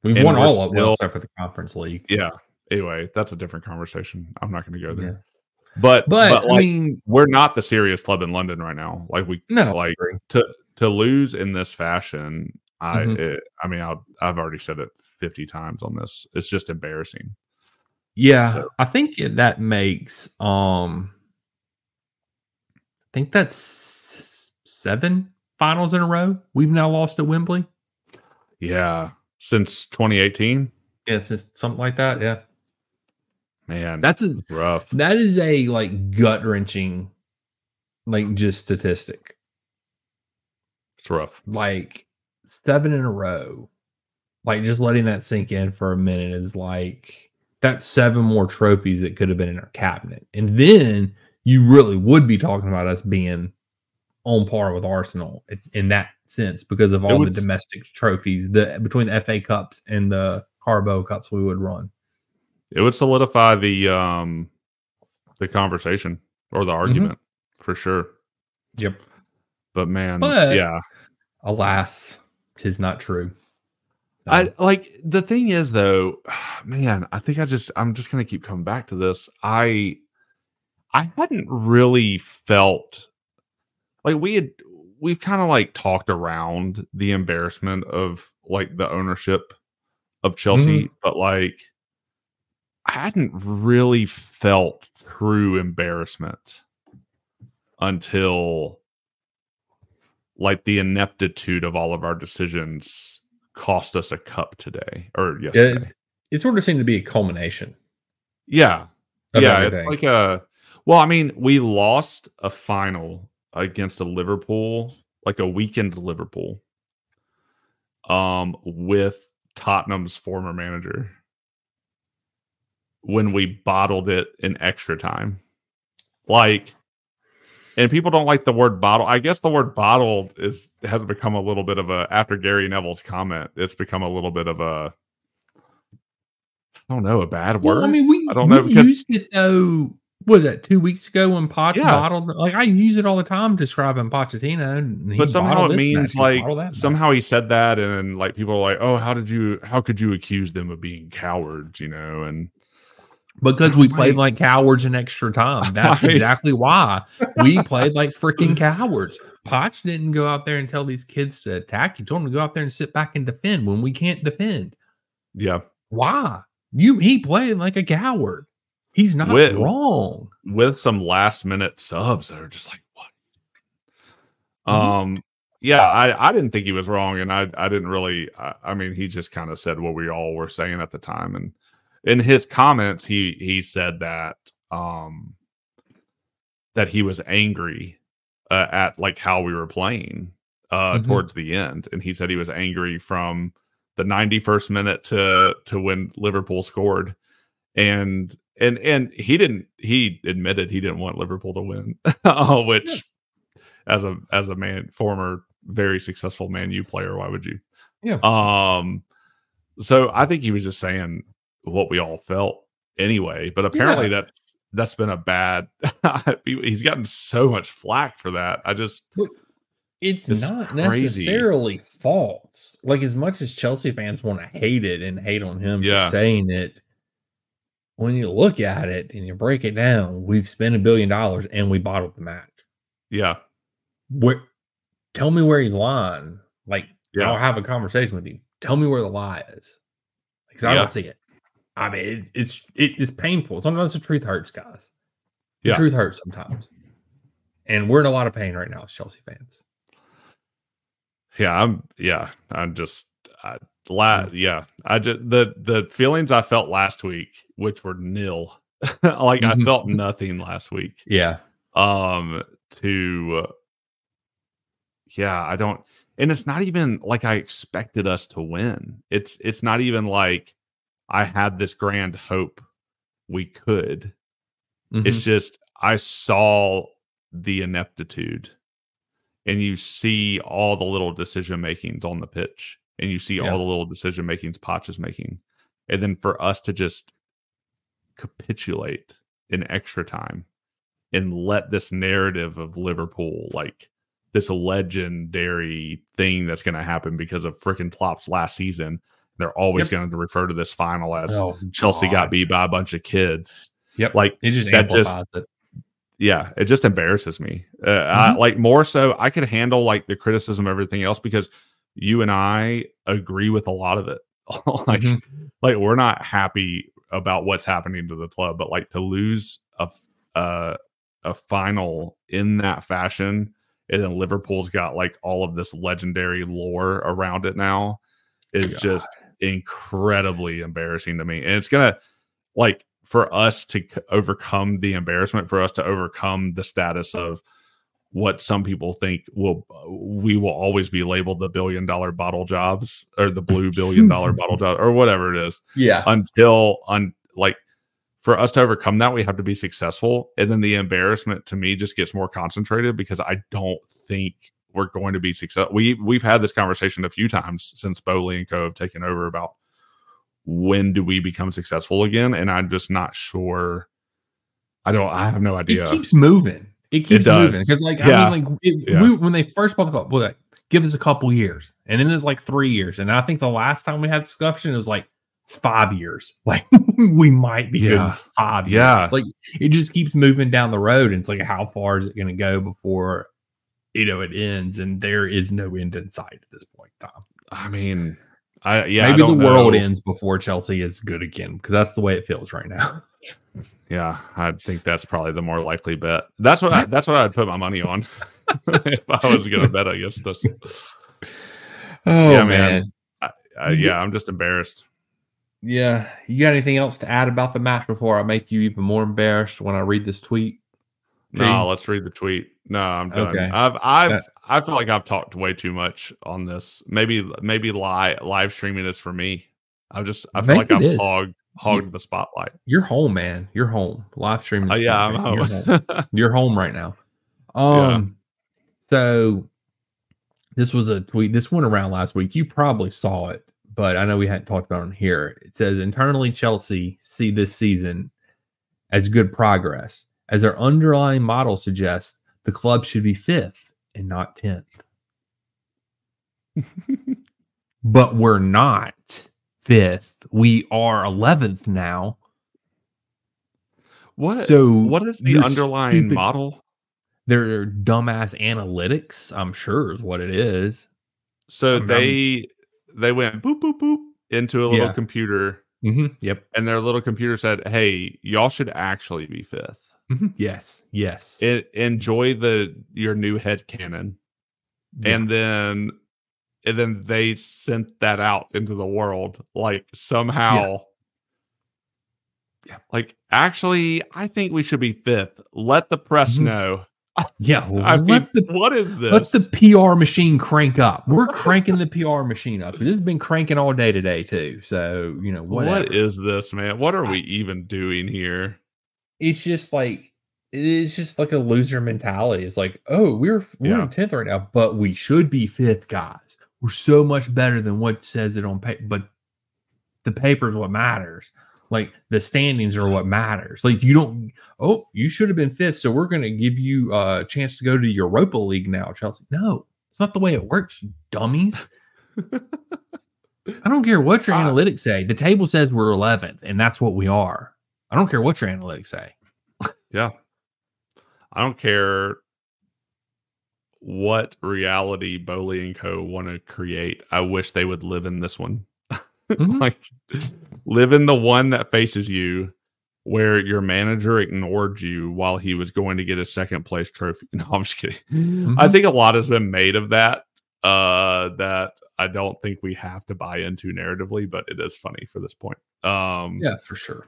we've won all of them except for the Conference League. Yeah. Anyway, that's a different conversation. I'm not going to go there. Yeah. But but, but like, I mean, we're not the serious club in London right now. Like we no, like to to lose in this fashion. I mm-hmm. it, I mean I'll, I've already said it fifty times on this. It's just embarrassing. Yeah, so. I think that makes um. I think that's. Seven finals in a row we've now lost at Wembley. Yeah, since twenty eighteen. Yeah, since something like that. Yeah, man, that's a, rough. That is a like gut wrenching, like just statistic. It's rough. Like seven in a row. Like just letting that sink in for a minute is like, that's seven more trophies that could have been in our cabinet. And then you really would be talking about us being on par with Arsenal in that sense because of all would, the domestic trophies, the between the F A Cups and the Carabao Cups we would run. It would solidify the um, the conversation or the argument mm-hmm. for sure. Yep. But man, but, yeah. Alas, 'tis not true. So. I like the thing is though, man, I think I just I'm just gonna keep coming back to this. I I hadn't really felt like we had we've kind of like talked around the embarrassment of like the ownership of Chelsea, mm-hmm. but like I hadn't really felt true embarrassment until like the ineptitude of all of our decisions cost us a cup today or yesterday. It's, it sort of seemed to be a culmination. Yeah. Yeah. Everything. It's like a, well, I mean, we lost a final against a Liverpool, like a weakened Liverpool, um, with Tottenham's former manager when we bottled it in extra time. Like, and people don't like the word bottle. I guess the word bottled is has become a little bit of a, after Gary Neville's comment, it's become a little bit of a, I don't know, a bad word. Well, I mean, we, I don't we know because, used it though. What was that, two weeks ago when Poch yeah. bottled? Like, I use it all the time describing Pochettino. But somehow it means match, like, somehow match. He said that, and like people are like, oh, how did you, how could you accuse them of being cowards, you know? And because we played like cowards in extra time. That's exactly why. We played like freaking cowards. Poch didn't go out there and tell these kids to attack. He told them to go out there and sit back and defend when we can't defend. Yeah. Why? You, he played like a coward. He's not with, wrong. With some last minute subs that are just like, what? Um, yeah, I, I didn't think he was wrong. And I, I didn't really, I, I mean, he just kind of said what we all were saying at the time. And in his comments, he, he said that, um, that he was angry uh, at like how we were playing uh, mm-hmm. towards the end. And he said he was angry from the ninety-first minute to, to when Liverpool scored. And, And and he didn't. He admitted he didn't want Liverpool to win, which, yeah. as a as a man, former very successful Man U player, why would you? Yeah. Um. So I think he was just saying what we all felt anyway. But apparently yeah. that's that's been a bad. He's gotten so much flack for that. I just. Look, it's, it's not crazy. Necessarily false. Like as much as Chelsea fans want to hate it and hate on him yeah. for saying it. When you look at it and you break it down, we've spent a billion dollars and we bottled the match. Yeah. Where, tell me where he's lying. Like, yeah. I'll have a conversation with you. Tell me where the lie is. Because I yeah. don't see it. I mean, it, it's it is painful. Sometimes the truth hurts, guys. The yeah. truth hurts sometimes. And we're in a lot of pain right now as Chelsea fans. Yeah, I'm, yeah, I'm just... I, La- yeah, I just the the feelings I felt last week, which were nil, like I felt nothing last week. Yeah. Um. To. Uh, yeah, I don't, and it's not even like I expected us to win. It's it's not even like I had this grand hope we could. Mm-hmm. It's just I saw the ineptitude, and you see all the little decision makings on the pitch. And you see yeah. all the little decision makings Poch is making. And then for us to just capitulate in extra time and let this narrative of Liverpool, like this legendary thing that's going to happen because of freaking Klopp's last season, they're always yep. going to refer to this final as oh, Chelsea God. got beat by a bunch of kids. Yep. Like it just that just, it. yeah, it just embarrasses me. Uh, mm-hmm. I, like more so, I could handle like the criticism of everything else because. You and I agree with a lot of it. like, mm-hmm. like we're not happy about what's happening to the club, but like to lose a uh, a final in that fashion, and then Liverpool's got like all of this legendary lore around it now is God. just incredibly embarrassing to me. And it's gonna like for us to c- overcome the embarrassment, for us to overcome the status of what some people think will we will always be labeled the billion dollar bottle jobs or the blue billion dollar bottle job or whatever it is. Yeah. Until un, like for us to overcome that, we have to be successful. And then the embarrassment to me just gets more concentrated because I don't think we're going to be successful. We we've had this conversation a few times since Boehly and co have taken over about when do we become successful again? And I'm just not sure. I don't, I have no idea. It keeps moving. It keeps it moving because, like, yeah. I mean, like it, yeah. we, when they first bought the club, well, like, give us a couple years, and then it's like three years, and I think the last time we had discussion it was like five years. Like we might be yeah. in five yeah. years. Like it just keeps moving down the road, and it's like how far is it going to go before you know it ends? And there is no end in sight at this point in time. I mean, I yeah, maybe I don't the know. world ends before Chelsea is good again because that's the way it feels right now. Yeah, I think that's probably the more likely bet. That's what I, that's what I'd put my money on if I was going to bet against this. Oh yeah, man, man. I, I, yeah, I'm just embarrassed. Yeah, you got anything else to add about the match before I make you even more embarrassed when I read this tweet? Gee? No, let's read the tweet. No, I'm done. Okay. I've I've that- I feel like I've talked way too much on this. Maybe maybe live live streaming is for me. I'm just I feel Maybe like I'm hogged. Hogged the spotlight. You're home, man. You're home. Live streaming. Oh, yeah, I'm home. You're, home. You're home right now. Um, yeah. So this was a tweet. This went around last week. You probably saw it, but I know we hadn't talked about it on here. It says, internally, Chelsea see this season as good progress. As their underlying model suggests, the club should be fifth and not tenth. But we're not. Fifth, we are eleventh now. What? So what is the underlying stupid, model? Their dumbass analytics, I'm sure, is what it is. So I'm, they I'm, they went boop boop boop into a little yeah. computer. Mm-hmm. Yep, and their little computer said, "Hey, y'all should actually be fifth." Mm-hmm. Yes, yes. It, enjoy yes. the your new headcanon, yeah. and then. And then they sent that out into the world, like somehow. Yeah. yeah. Like, actually, I think we should be fifth. Let the press mm-hmm. know. Yeah. I let mean, the, what is this? Let the P R machine crank up. We're cranking the P R machine up. This has been cranking all day today, too. So, you know, whatever. What is this, man? What are I, we even doing here? It's just like, it's just like a loser mentality. It's like, oh, we're, we're yeah. in tenth right now, but we should be fifth, guys. We're so much better than what says it on paper, but the paper is what matters. Like the standings are what matters. Like you don't, oh, you should have been fifth. So we're going to give you a chance to go to Europa League now, Chelsea. No, it's not the way it works, you dummies. I don't care what your wow. analytics say. The table says we're eleventh and that's what we are. I don't care what your analytics say. Yeah. I don't care what reality Boehly and co want to create. I wish they would live in this one. Mm-hmm. Like just live in the one that faces you where your manager ignored you while he was going to get a second place trophy. No, I'm just kidding. Mm-hmm. I think a lot has been made of that, uh, that I don't think we have to buy into narratively, but it is funny for this point. Um, yeah, for sure.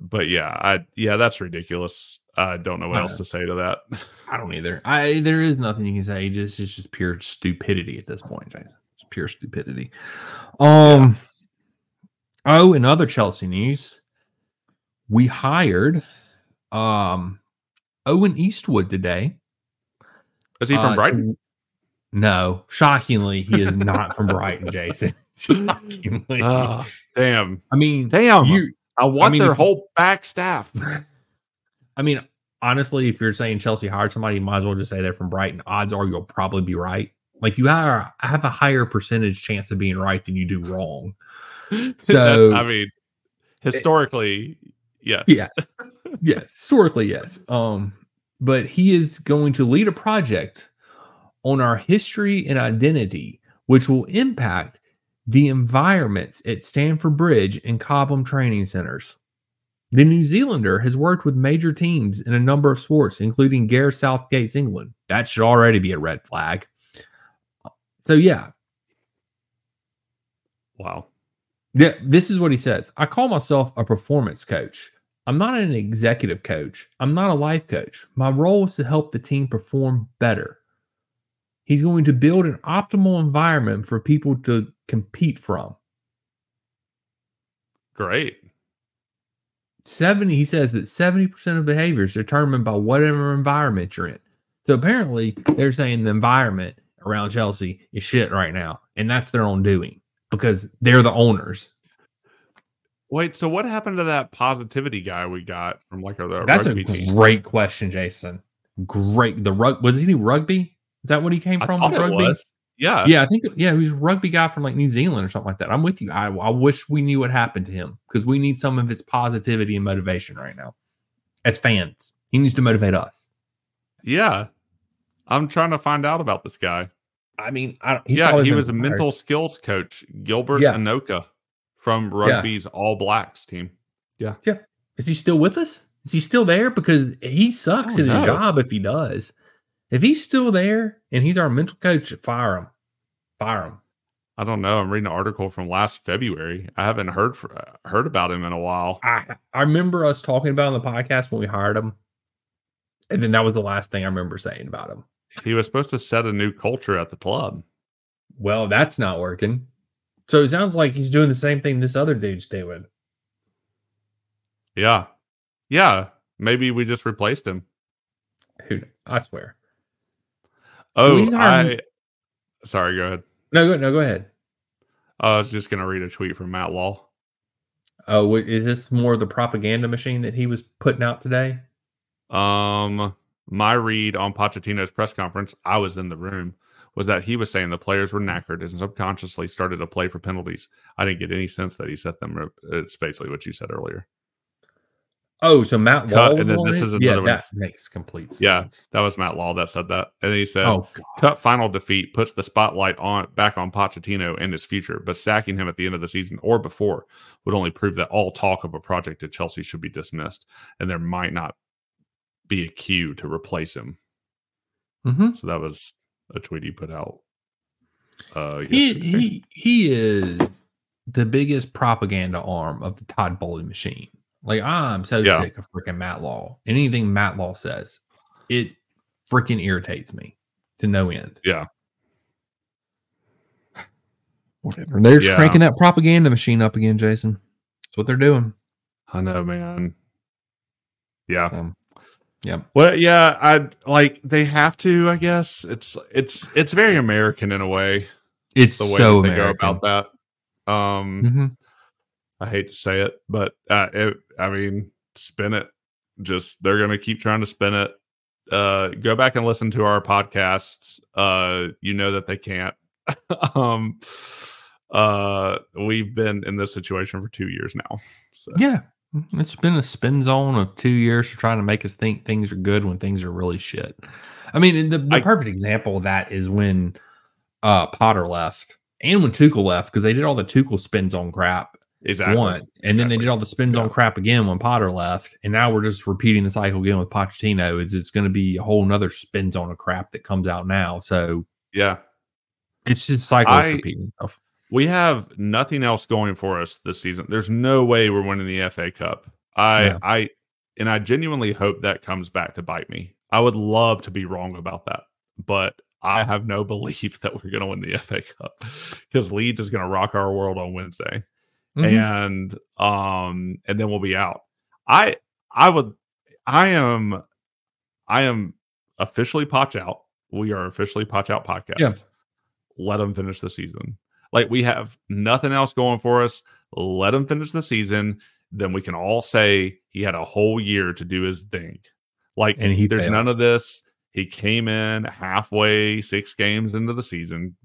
But yeah, I, yeah, that's ridiculous. I don't know what else to say to that. I don't either. I there is nothing you can say. Just it's just pure stupidity at this point, Jason. It's pure stupidity. Um. Yeah. Oh, in other Chelsea news, we hired um Owen Eastwood today. Is he from uh, Brighton? To, no, shockingly, he is not from Brighton, Jason. Shockingly, oh, damn. I mean, damn. You, I want I mean, their whole back staff. I mean, honestly, if you're saying Chelsea hired somebody, you might as well just say they're from Brighton. Odds are you'll probably be right. Like you are, have a higher percentage chance of being right than you do wrong. So that, I mean, historically, it, yes, yeah, yes, historically, yes. Um, but he is going to lead a project on our history and identity, which will impact the environments at Stamford Bridge and Cobham training centers. The New Zealander has worked with major teams in a number of sports, including Gareth Southgate's England. That should already be a red flag. So, yeah. Wow. Yeah, this is what he says. I call myself a performance coach. I'm not an executive coach. I'm not a life coach. My role is to help the team perform better. He's going to build an optimal environment for people to compete from. Great. seventy He says that seventy percent of behavior is determined by whatever environment you're in. So apparently they're saying the environment around Chelsea is shit right now. And that's their own doing because they're the owners. Wait, so what happened to that positivity guy we got from like a That's rugby a great team? Question, Jason. Great. The rug was he rugby? Is that what he came from? I thought rugby? It was. Yeah. Yeah, I think yeah, he was a rugby guy from like New Zealand or something like that. I'm with you. I, I wish we knew what happened to him because we need some of his positivity and motivation right now. As fans, he needs to motivate us. Yeah. I'm trying to find out about this guy. I mean, I don't, he's yeah, he was a mental skills coach, Gilbert yeah. Anoka from rugby's yeah. All Blacks team. Yeah. Yeah. Is he still with us? Is he still there? Because he sucks at know. his job if he does. If he's still there and he's our mental coach, fire him. Fire him. I don't know. I'm reading an article from last February. I haven't heard for, heard about him in a while. I, I remember us talking about him on the podcast when we hired him. And then that was the last thing I remember saying about him. He was supposed to set a new culture at the club. Well, that's not working. So it sounds like he's doing the same thing this other dude's doing. Yeah. Yeah. Maybe we just replaced him. Who? I swear. Oh, so I... Him. Sorry, go ahead. No, go, no, go ahead. I was just going to read a tweet from Matt Law. Oh, is this more of the propaganda machine that he was putting out today? Um... My read on Pochettino's press conference, I was in the room, was that he was saying the players were knackered and subconsciously started to play for penalties. I didn't get any sense that he set them up. It's basically what you said earlier. Oh, so Matt Law. Cut, and then this is another yeah, one. That makes complete sense. Yeah, that was Matt Law that said that. And then he said, oh, cut final defeat puts the spotlight on back on Pochettino and his future, but sacking him at the end of the season or before would only prove that all talk of a project at Chelsea should be dismissed, and there might not be a cue to replace him. Mm-hmm. So that was a tweet he put out. Uh, he, he he is the biggest propaganda arm of the Todd Boehly machine. Like I'm so yeah. sick of freaking Matt Law. Anything Matt Law says, it freaking irritates me to no end. Yeah. Whatever. They're just yeah. cranking that propaganda machine up again, Jason. That's what they're doing. I know, man. Yeah. Um, Yeah. Well, yeah, I like they have to, I guess. It's it's it's very American in a way. It's the way so that they American. go about that. Um mm-hmm. I hate to say it, but uh, it, I mean, spin it. Just they're going to keep trying to spin it. Uh go back and listen to our podcasts. Uh you know that they can't. um uh we've been in this situation for two years now. So. Yeah. It's been a spin zone of two years for trying to make us think things are good when things are really shit. I mean, the, the I, perfect example of that is when uh, Potter left and when Tuchel left, because they did all the Tuchel spin zone crap exactly, one, and exactly. then they did all the spin zone yeah. crap again when Potter left, and now we're just repeating the cycle again with Pochettino. It's, it's going to be a whole nother spin zone of crap that comes out now. So yeah, it's just cycles I, repeating stuff. We have nothing else going for us this season. There's no way we're winning the F A Cup. I, yeah. I, and I genuinely hope that comes back to bite me. I would love to be wrong about that, but I have no belief that we're going to win the F A Cup because Leeds is going to rock our world on Wednesday, mm-hmm. and um, and then we'll be out. I, I would, I am, I am officially Potch out. We are officially Potch out podcast. Yeah. Let them finish the season. Like, we have nothing else going for us. Let him finish the season. Then we can all say he had a whole year to do his thing. Like, and he there's failed. None of this. He came in halfway, six games into the season.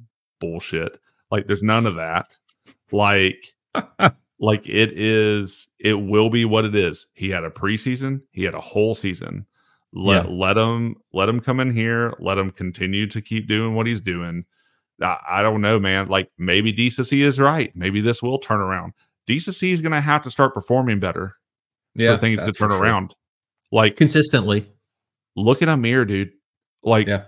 Bullshit. Like, there's none of that. Like, like it is, it will be what it is. He had a preseason. He had a whole season. Let, yeah. let him, let him come in here. Let him continue to keep doing what he's doing. I don't know, man. Like, maybe D C C is right. Maybe this will turn around. D C C is going to have to start performing better yeah, for things to turn sure. around. Like, consistently. Look in a mirror, dude. Like, yeah.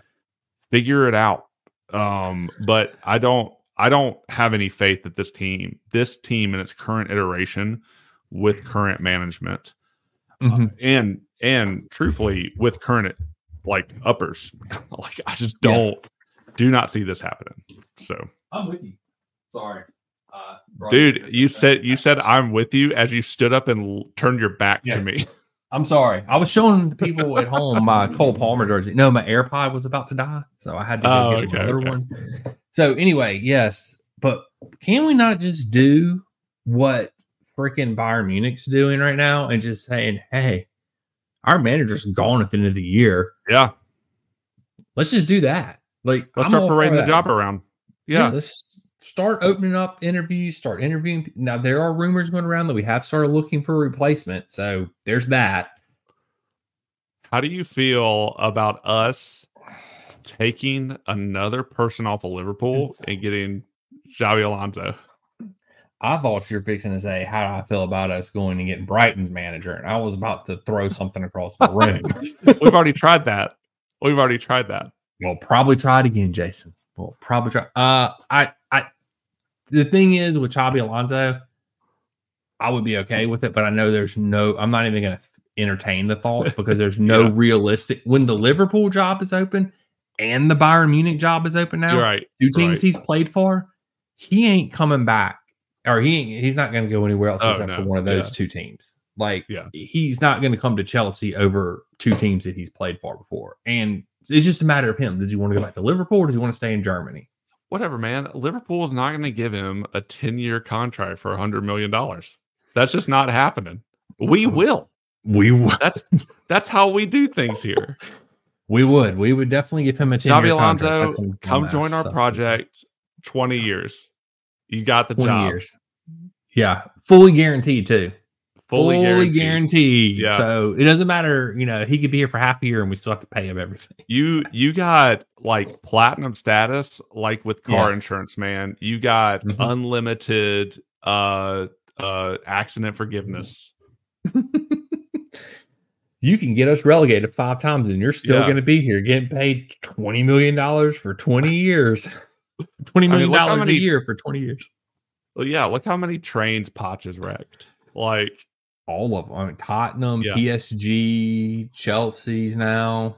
figure it out. Um, but I don't. I don't have any faith that this team, this team in its current iteration with current management, mm-hmm. uh, and and truthfully with current like uppers, like I just don't yeah. do not see this happening. So I'm with you. Sorry. Uh, Dude, you said you said I'm with you as you stood up and l- turned your back yeah. to me. I'm sorry. I was showing the people at home my Cole Palmer jersey. No, my AirPod was about to die, so I had to go oh, get okay, another okay. one. So anyway, yes, but can we not just do what freaking Bayern Munich's doing right now and just saying, "Hey, our manager's gone at the end of the year. Yeah, let's just do that. Like, let's I'm start parading the job around. Yeah, yeah let's." Start opening up interviews, start interviewing. Now, there are rumors going around that we have started looking for a replacement. So there's that. How do you feel about us taking another person off of Liverpool and getting Xabi Alonso? I thought you were fixing to say, how do I feel about us going and getting Brighton's manager? And I was about to throw something across the room. We've already tried that. We've already tried that. We'll probably try it again, Jason. We'll probably try. Uh, I, The thing is, with Xabi Alonso, I would be okay with it, but I know there's no, I'm not even going to entertain the thought because there's no yeah. realistic, when the Liverpool job is open and the Bayern Munich job is open now, right. two teams right. he's played for, he ain't coming back, or he ain't, he's not going to go anywhere else oh, except no. for one of those yeah. two teams. Like, yeah. he's not going to come to Chelsea over two teams that he's played for before. And it's just a matter of him. Does he want to go back to Liverpool or does he want to stay in Germany? Whatever, man. Liverpool is not going to give him a ten-year contract for one hundred million dollars. That's just not happening. We will. We will. That's, that's how we do things here. We would. We would definitely give him a ten-year Xabi Alonso, contract. Xabi Alonso, come join our stuff. project. twenty years. You got the job. Years. Yeah. Fully guaranteed, too. Fully, Fully guaranteed. guaranteed. Yeah. So it doesn't matter. You know, he could be here for half a year and we still have to pay him everything. You, you got... like platinum status, like with car yeah. insurance, man, you got mm-hmm. unlimited uh, uh, accident forgiveness. You can get us relegated five times and you're still yeah. going to be here getting paid twenty million dollars for twenty years, twenty million dollars I mean, many, a year for twenty years. Well, yeah. Look how many trains Poch has wrecked. Like all of them. I mean, Tottenham, yeah. P S G, Chelsea's now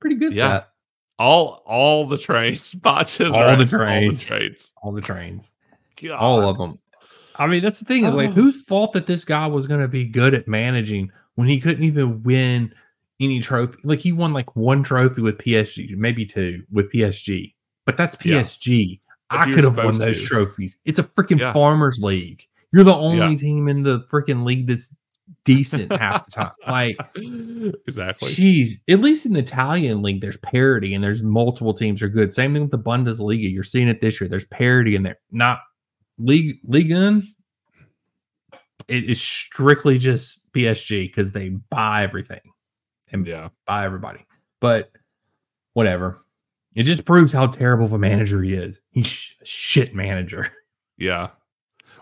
pretty good. Yeah. That. All all the trains, botches, all, right? the trains. all the trains, all the trains, God. all of them. I mean, that's the thing. Is like, who thought that this guy was going to be good at managing when he couldn't even win any trophy? Like, he won like one trophy with P S G, maybe two with P S G, but that's P S G. Yeah. I could have won those to. trophies. It's a freaking yeah. farmers league. You're the only yeah. team in the freaking league that's decent half the time. Like, exactly. Jeez, at least in the Italian league, there's parity and there's multiple teams are good. Same thing with the Bundesliga. You're seeing it this year. There's parity in there. Not league league in. It is strictly just P S G because they buy everything and yeah. buy everybody. But whatever. It just proves how terrible of a manager he is. He's a shit manager. Yeah.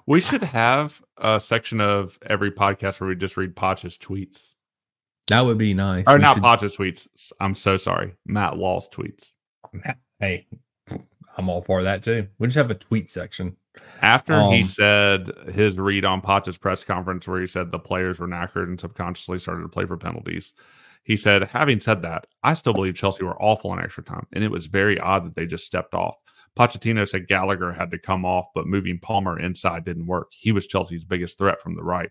We should have a section of every podcast where we just read Poch's tweets. That would be nice. Or we not should... Poch's tweets. I'm so sorry. Matt Law's tweets. Hey, I'm all for that too. We just have a tweet section. After um, he said his read on Poch's press conference where he said the players were knackered and subconsciously started to play for penalties, he said, having said that, I still believe Chelsea were awful in extra time, and it was very odd that they just stepped off. Pochettino said Gallagher had to come off, but moving Palmer inside didn't work. He was Chelsea's biggest threat from the right.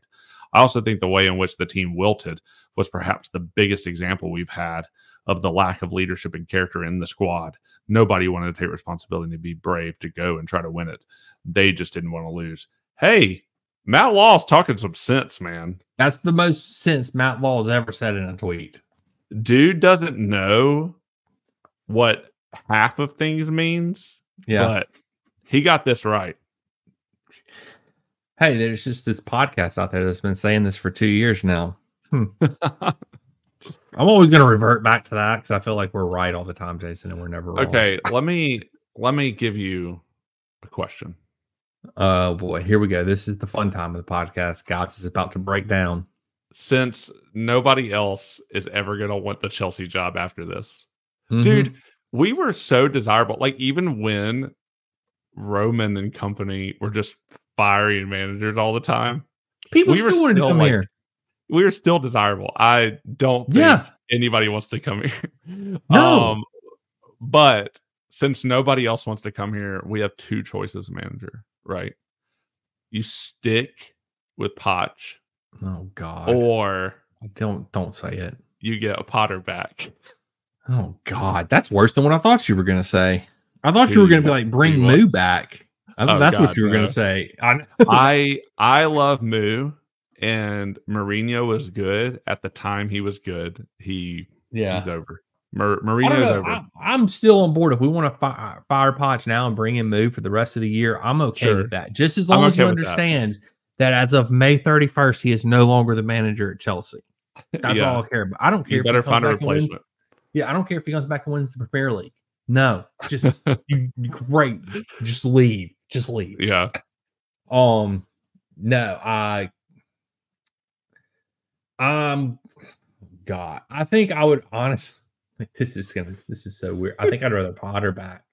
I also think the way in which the team wilted was perhaps the biggest example we've had of the lack of leadership and character in the squad. Nobody wanted to take responsibility to be brave, to go and try to win it. They just didn't want to lose. Hey, Matt Law's talking some sense, man. That's the most sense Matt Law's ever said in a tweet. Dude doesn't know what half of things means. Yeah, but he got this right. Hey, there's just this podcast out there that's been saying this for two years now. Hmm. I'm always going to revert back to that because I feel like we're right all the time, Jason, and we're never wrong. Okay, let me let me give you a question. Oh boy, here we go. This is the fun time of the podcast. Gots is about to break down. Since nobody else is ever going to want the Chelsea job after this, mm-hmm. dude. We were so desirable. Like, even when Roman and company were just firing managers all the time, people we still wanted to come like, here. we're still desirable. I don't think yeah. anybody wants to come here. No. Um, but since nobody else wants to come here, we have two choices, manager, right? You stick with Poch. Oh, God. Or... Don't don't say it. You get a Potter back. Oh, God. That's worse than what I thought you were going to say. I thought Dude, you were going to be like, bring Moo want. back. I thought oh, that's God, what you were no. going to say. I, I I love Moo, and Mourinho was good at the time. He was good. He yeah. He's over. Mur- Mourinho's over. I, I'm still on board. If we want to fi- fire Poch now and bring in Moo for the rest of the year, I'm okay sure. with that. Just as long okay as he understands that. that as of May thirty-first, he is no longer the manager at Chelsea. That's yeah. all I care about. I don't care. You better if he find a replacement. Yeah, I don't care if he comes back and wins the Premier League. No, just you, great. Just leave. Just leave. Yeah. Um. No, I. Um. God, I think I would honestly. Like, this is gonna. This is so weird. I think I'd rather Potter back.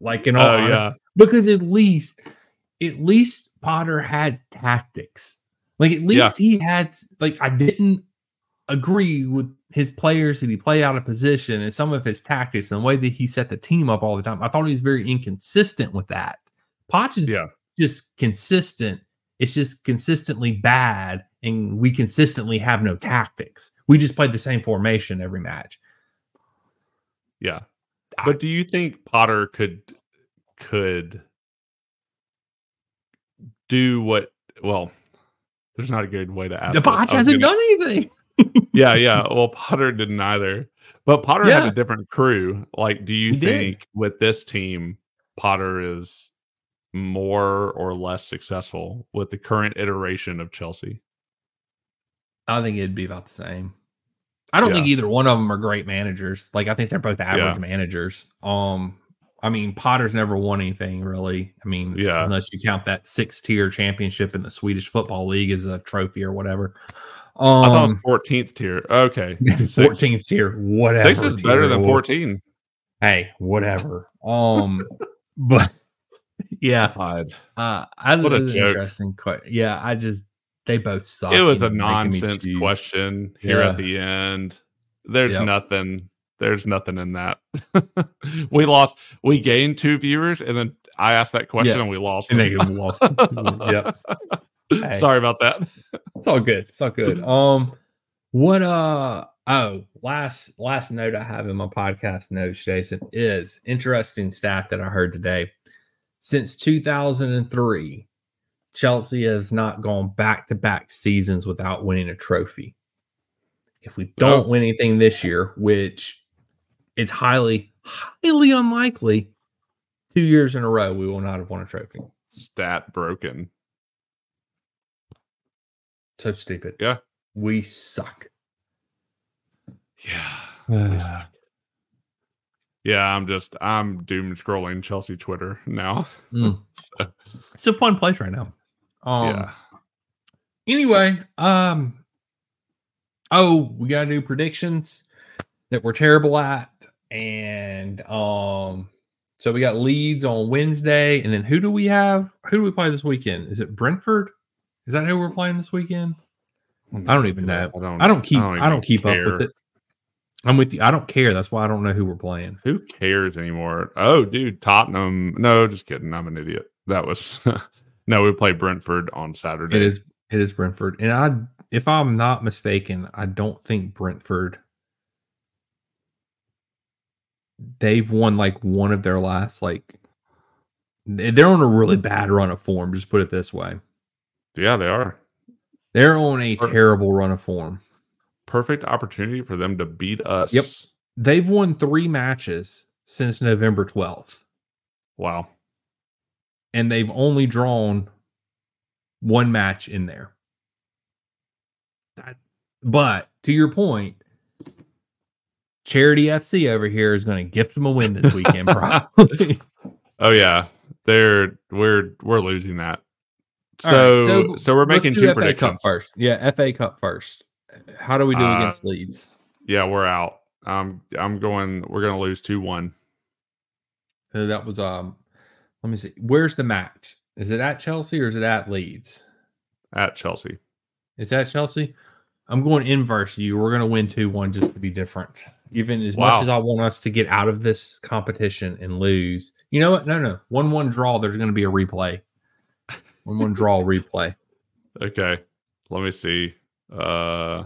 Like in all oh, honesty, yeah. because at least, at least Potter had tactics. Like at least yeah. he had. Like I didn't agree with his players that he played out of position and some of his tactics and the way that he set the team up all the time. I thought he was very inconsistent with that. Poch is yeah. just consistent. It's just consistently bad, and we consistently have no tactics. We just played the same formation every match. Yeah. But I, do you think Potter could could do what? Well, there's not a good way to ask. The Poch hasn't gonna, done anything. yeah, yeah. Well, Potter didn't either. But Potter yeah. had a different crew. Like, do you he think did. with this team, Potter is more or less successful with the current iteration of Chelsea? I think it'd be about the same. I don't yeah. think either one of them are great managers. Like, I think they're both average yeah. managers. Um, I mean, Potter's never won anything, really. I mean, yeah. unless you count that six-tier championship in the Swedish Football League as a trophy or whatever. Um, I thought it was fourteenth tier. Okay. fourteenth tier, whatever. Six is better than fourteen. Hey, whatever. Um, but yeah, uh, I what a joke. Interesting question. Yeah, I just they both suck. It was a nonsense question here yeah. at the end. There's yep. nothing. There's nothing in that. we lost. We gained two viewers, and then I asked that question, yeah. and we lost. And they lost. yep. Hey. Sorry about that. It's all good. It's all good. Um, what uh oh last last note I have in my podcast notes, Jason, is interesting stat that I heard today. Since two thousand three, Chelsea has not gone back to back seasons without winning a trophy. If we don't oh. win anything this year, which is highly, highly unlikely, two years in a row we will not have won a trophy. Stat broken. So stupid. Yeah. We suck. Yeah. We suck. Yeah, I'm just, I'm doom scrolling Chelsea Twitter now. Mm. so. It's a fun place right now. Um, yeah. Anyway, um, oh, we got to do predictions that we're terrible at. And um, so we got Leeds on Wednesday. And then who do we have? Who do we play this weekend? Is it Brentford? Is that who we're playing this weekend? I don't even know. I don't, I don't keep. I don't, I don't keep care. up with it. I'm with you. I don't care. That's why I don't know who we're playing. Who cares anymore? Oh, dude, Tottenham. No, just kidding. I'm an idiot. That was no. We play Brentford on Saturday. It is. It is Brentford, and I, if I'm not mistaken, I don't think Brentford. They've won like one of their last like. They're on a really bad run of form. Just put it this way. Yeah, they are. They're on a perfect, terrible run of form. Perfect opportunity for them to beat us. Yep. They've won three matches since November twelfth. Wow. And they've only drawn one match in there. That, but to your point, Charity F C over here is going to gift them a win this weekend, probably. Oh, yeah. They're we're we're losing that. So, right, so, so we're making two predictions first. Yeah, F A Cup first. How do we do uh, against Leeds? Yeah, we're out. Um, I'm going. We're going to lose two one. So that was um. Let me see. Where's the match? Is it at Chelsea or is it at Leeds? At Chelsea. It's at Chelsea. I'm going inverse you. We're going to win two one just to be different. Even as wow. much as I want us to get out of this competition and lose. You know what? No, no. one one draw, there's going to be a replay. one one draw, replay. Okay. Let me see. Uh,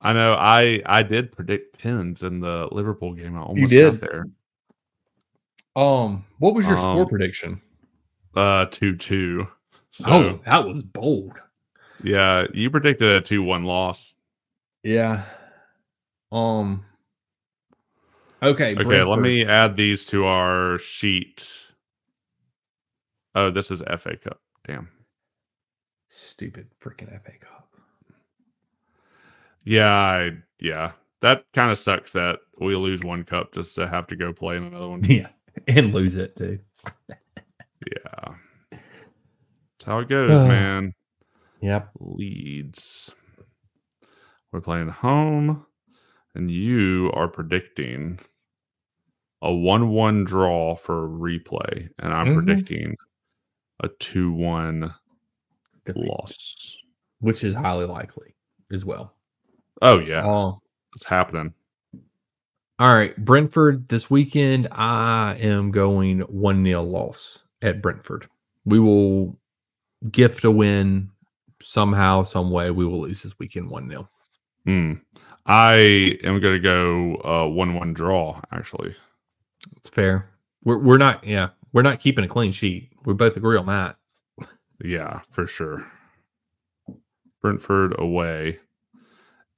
I know I, I did predict pins in the Liverpool game. I almost you did. got there. Um, what was your um, score prediction? Uh, two two. So, oh, that was bold. Yeah, you predicted a two one loss. Yeah. Um. Okay. Okay, Brentford. Let me add these to our sheet. Oh, this is F A Cup. Damn. Stupid freaking F A Cup. Yeah, I, yeah. That kind of sucks that we lose one cup just to have to go play in another one. Yeah, and lose it too. Yeah. That's how it goes, uh, man. Yep. Leeds. We're playing home, and you are predicting a one one draw for a replay, and I'm mm-hmm. predicting a two one loss. Which is highly likely as well. Oh, yeah. Uh, it's happening. All right, Brentford this weekend, I am going one nil loss at Brentford. We will gift a win. Somehow, some way, we will lose this weekend one nil. Mm. I am going to go uh, one one draw, actually. That's fair. We're we're not, yeah, we're not keeping a clean sheet. We both agree on that. Yeah, for sure. Brentford away.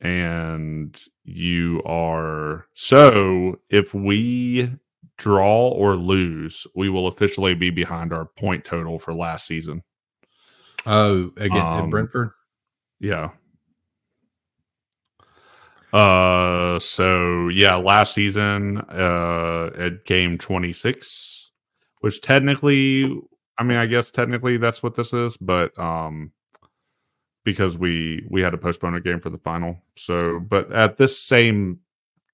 And you are... So, if we draw or lose, we will officially be behind our point total for last season. Oh, again, um, at Brentford? Yeah. Uh, so, yeah, last season uh, at game twenty-six, which technically, I mean, I guess technically that's what this is, but um, because we, we had to postpone a game for the final. So, but at this same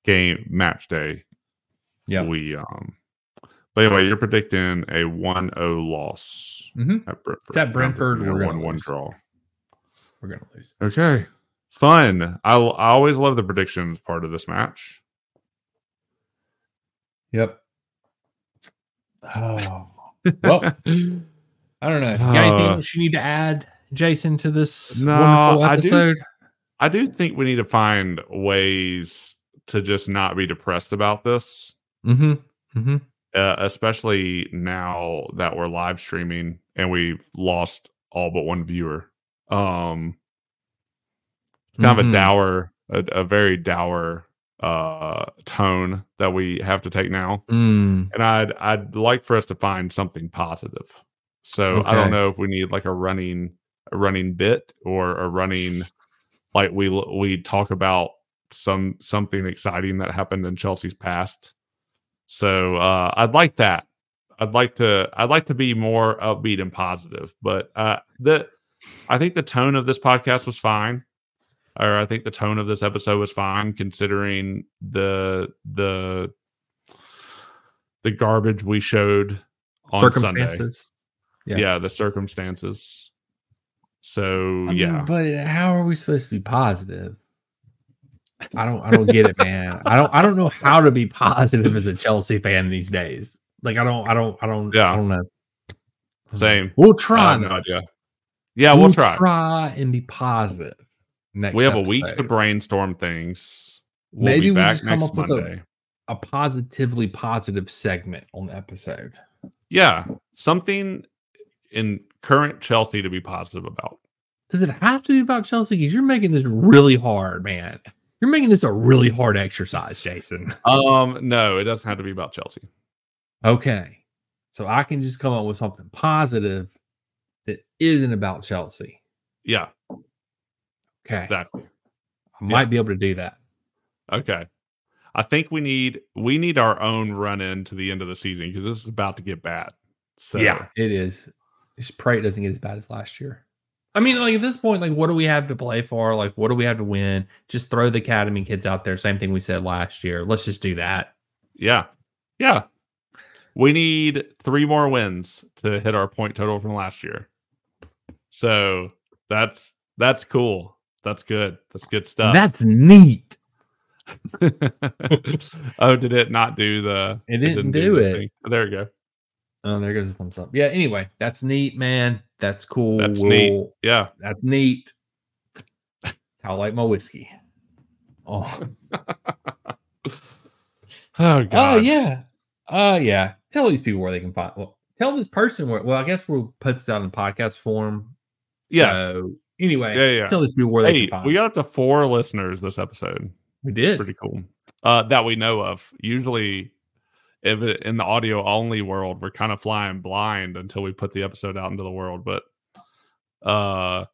game, match day, yeah, we... um. But anyway, you're predicting a one nil loss mm-hmm. at Brentford. It's at Brentford. We're going to lose. Draw. We're going to lose. Okay. Fun. I, I always love the predictions part of this match. Yep. Oh. Well, I don't know. You got anything uh, else you need to add, Jason, to this no, wonderful episode? I do, I do think we need to find ways to just not be depressed about this. Mm-hmm. Mm-hmm. Uh, especially now that we're live streaming and we've lost all but one viewer. Um, kind mm-hmm. of a dour, a, a very dour uh, tone that we have to take now. Mm. And I'd I'd like for us to find something positive. So okay. I don't know if we need like a running a running bit or a running like we we talk about some something exciting that happened in Chelsea's past. So uh, I'd like that. I'd like to. I'd like to be more upbeat and positive. But uh, the, I think the tone of this podcast was fine, or I think the tone of this episode was fine, considering the the the garbage we showed on circumstances. Sunday. Yeah. yeah, the circumstances. So I yeah, mean, but how are we supposed to be positive? I don't I don't get it, man. I don't I don't know how to be positive as a Chelsea fan these days. Like I don't I don't I don't yeah. I don't know. Same. We'll try. No idea. Yeah, we'll, we'll try. try and be positive. Next we have episode. a week to brainstorm things. We'll Maybe be we'll back just come next up Monday. With a, a positively positive segment on the episode. Yeah, something in current Chelsea to be positive about. Does it have to be about Chelsea? Because you're making this really hard, man. You're making this a really hard exercise, Jason. Um, no, it doesn't have to be about Chelsea. Okay. So I can just come up with something positive that isn't about Chelsea. Yeah. Okay. Exactly. I might yeah. be able to do that. Okay. I think we need we need our own run in to the end of the season because this is about to get bad. So yeah, it is. Just pray it doesn't get as bad as last year. I mean, like at this point, like what do we have to play for? Like what do we have to win? Just throw the academy kids out there. Same thing we said last year. Let's just do that. Yeah, yeah. We need three more wins to hit our point total from last year. So that's That's cool. That's good. That's good stuff. That's neat. Oh, did it not do the... It didn't, it didn't do, do it. Oh, there we go. Oh, there goes the thumbs up. Yeah, anyway, that's neat, man. That's cool. That's neat. Yeah. That's neat. That's how I like my whiskey. Oh, oh, God. Oh, yeah. Oh, uh, yeah. Tell these people where they can find... Well, tell this person where... Well, I guess we'll put this out in podcast form. Yeah. So, anyway, yeah, yeah. tell this people where hey, they can find... We got up to four listeners this episode. We did. It's pretty cool. Uh, that we know of. Usually, if it, in the audio-only world, we're kind of flying blind until we put the episode out into the world. But, uh,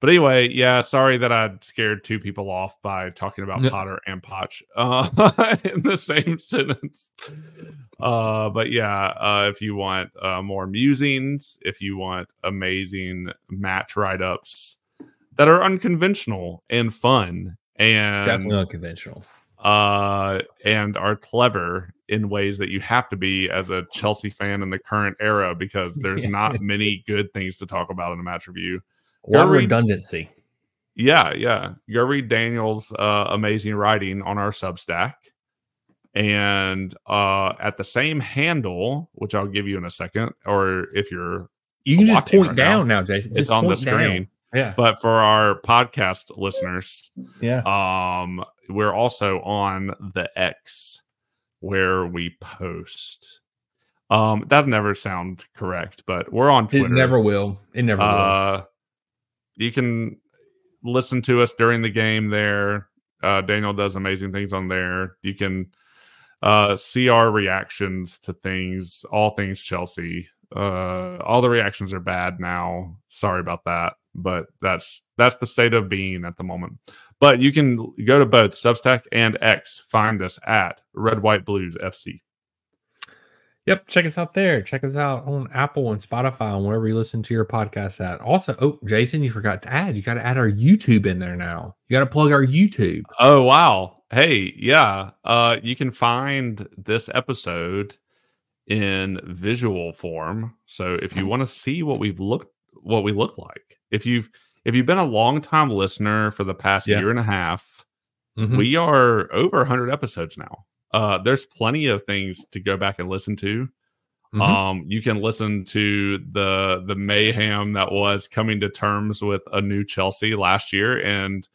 but anyway, yeah, sorry that I scared two people off by talking about no. Potter and Poch uh, in the same sentence. Uh, but yeah, uh, if you want uh, more musings, if you want amazing match write-ups that are unconventional and fun, and definitely unconventional, uh, and are clever in ways that you have to be as a Chelsea fan in the current era, because there's not many good things to talk about in a match review. Or redundancy. Yeah, yeah. Go read Daniel's uh, amazing writing on our Substack. And uh, at the same handle, which I'll give you in a second, or if you're... You can just point right down now, now Jason. It's just on the screen. Down. Yeah. But for our podcast listeners, yeah, um, we're also on the X where we post. Um, that'll never sound correct, but we're on Twitter. It never will. It never uh, will. You can listen to us during the game there. Uh, Daniel does amazing things on there. You can uh, see our reactions to things, all things Chelsea. Uh, all the reactions are bad now. Sorry about that. But that's that's the state of being at the moment. But you can go to both Substack and X. Find us at Red White Blues F C. Yep, check us out there. Check us out on Apple and Spotify and wherever you listen to your podcast at. Also, oh, Jason, you forgot to add. You got to add our YouTube in there now. You got to plug our YouTube. Oh, wow. Hey, yeah. Uh, you can find this episode in visual form. So if you want to see what we've looked what we look like. If you've if you've been a long-time listener for the past yeah. year and a half, mm-hmm. we are over one hundred episodes now. Uh, there's plenty of things to go back and listen to. Mm-hmm. Um, you can listen to the the mayhem that was coming to terms with a new Chelsea last year, and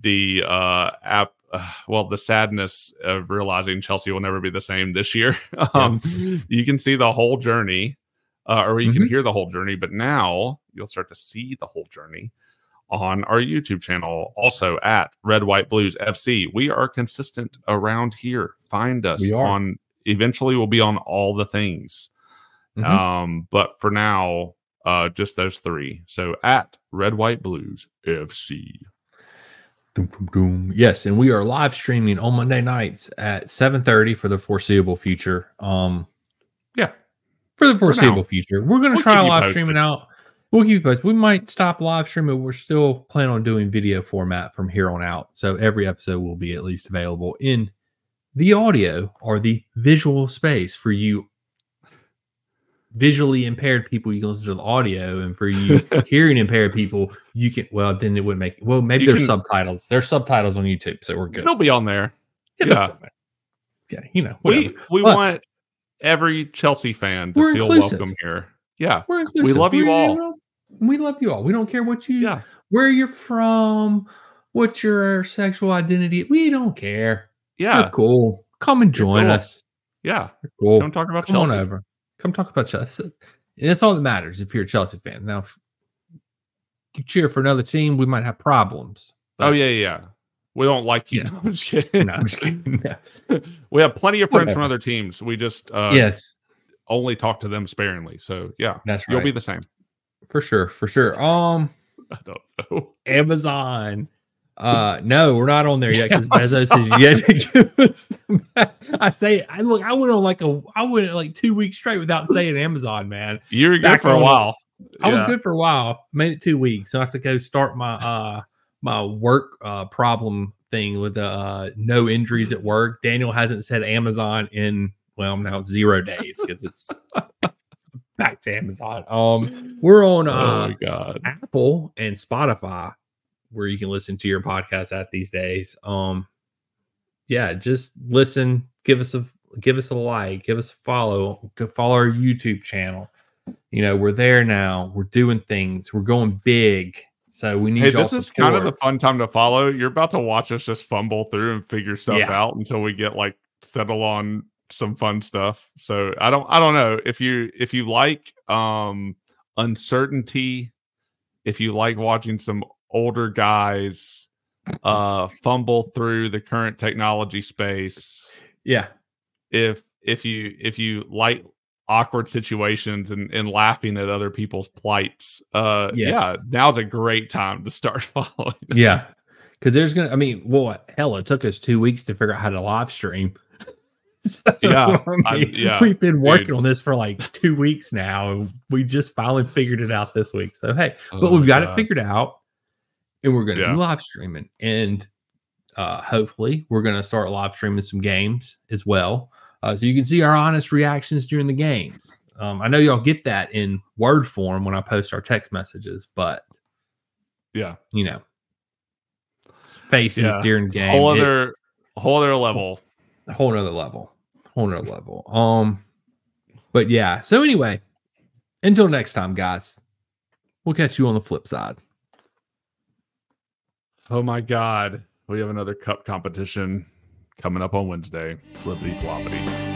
the uh, app. Uh, well, the sadness of realizing Chelsea will never be the same this year. um, yeah. You can see the whole journey. Uh, or you mm-hmm. can hear the whole journey, but now you'll start to see the whole journey on our YouTube channel, also at Red White Blues F C. We are consistent around here. Find us we are. on. Eventually, we'll be on all the things, mm-hmm. um, but for now, uh, just those three. So at Red White Blues F C. Doom, doom, doom. Yes, and we are live streaming on Monday nights at seven thirty for the foreseeable future. Um, yeah. For the foreseeable for future, we're going to we'll try live posted. streaming out. We'll keep you posted. We might stop live streaming. We're still planning on doing video format from here on out. So every episode will be at least available in the audio or the visual space for you visually impaired people. You can listen to the audio, and for you hearing impaired people, you can. Well, then it wouldn't make. Well, maybe you there's can, subtitles. There's subtitles on YouTube, so we're good. They'll be on there. Yeah, yeah, on there. yeah you know, whatever. we we but, want. Every Chelsea fan to We're feel inclusive. welcome here. Yeah. We're inclusive. We love We're, you all. We love you all. We don't care what you, yeah. where you're from, what your sexual identity. We don't care. Yeah. We're cool. Come and join cool. us. Yeah. We're cool. Come talk about Come Chelsea. On over. Come talk about Chelsea. That's all that matters if you're a Chelsea fan. Now, if you cheer for another team, we might have problems. But- oh, yeah, yeah. We don't like you. Yeah. No, I'm just kidding. No, I'm just kidding. No. We have plenty of friends Whatever. from other teams. We just uh, yes. only talk to them sparingly. So, yeah. That's right. You'll be the same. For sure. For sure. Um, I don't know. Amazon. Uh, no, we're not on there yet because Bezos is yet to give us the ma- I say, I look, I went on like a, I went like two weeks straight without saying Amazon, man. You were Back good for a while. I yeah. was good for a while. Made it two weeks. So I have to go start my, uh, my work uh, problem thing with uh, no injuries at work. Daniel hasn't said Amazon in, well, now zero days because it's back to Amazon. Um, we're on uh, oh God. Apple and Spotify, where you can listen to your podcast at these days. Um, yeah, just listen. Give us a give us a like. Give us a follow. Follow our YouTube channel. You know, we're there now. We're doing things. We're going big. So we need. Hey, this is kind of the fun time to follow. You're about to watch us just fumble through and figure stuff yeah. out until we get like settle on some fun stuff. So I don't, I don't know if you if you like um, uncertainty, if you like watching some older guys uh, fumble through the current technology space. Yeah. If if you if you like awkward situations and, and laughing at other people's plights. Uh, yes. Yeah, now's a great time to start following. Yeah, because there's going to, I mean, well, hell, it took us two weeks to figure out how to live stream. So, yeah, I mean, I, yeah. We've been working Dude. on this for like two weeks now, and we just finally figured it out this week. So, hey, oh, but we've got God. it figured out, and we're going to yeah. be live streaming. And uh, hopefully, we're going to start live streaming some games as well. Uh, so you can see our honest reactions during the games. Um, I know y'all get that in word form when I post our text messages, but yeah, you know, faces yeah. during game. Whole other, it, whole other level, whole other level, whole other level. Um, but yeah. So anyway, until next time, guys, we'll catch you on the flip side. Oh my God, we have another cup competition coming up on Wednesday. Flippity floppity.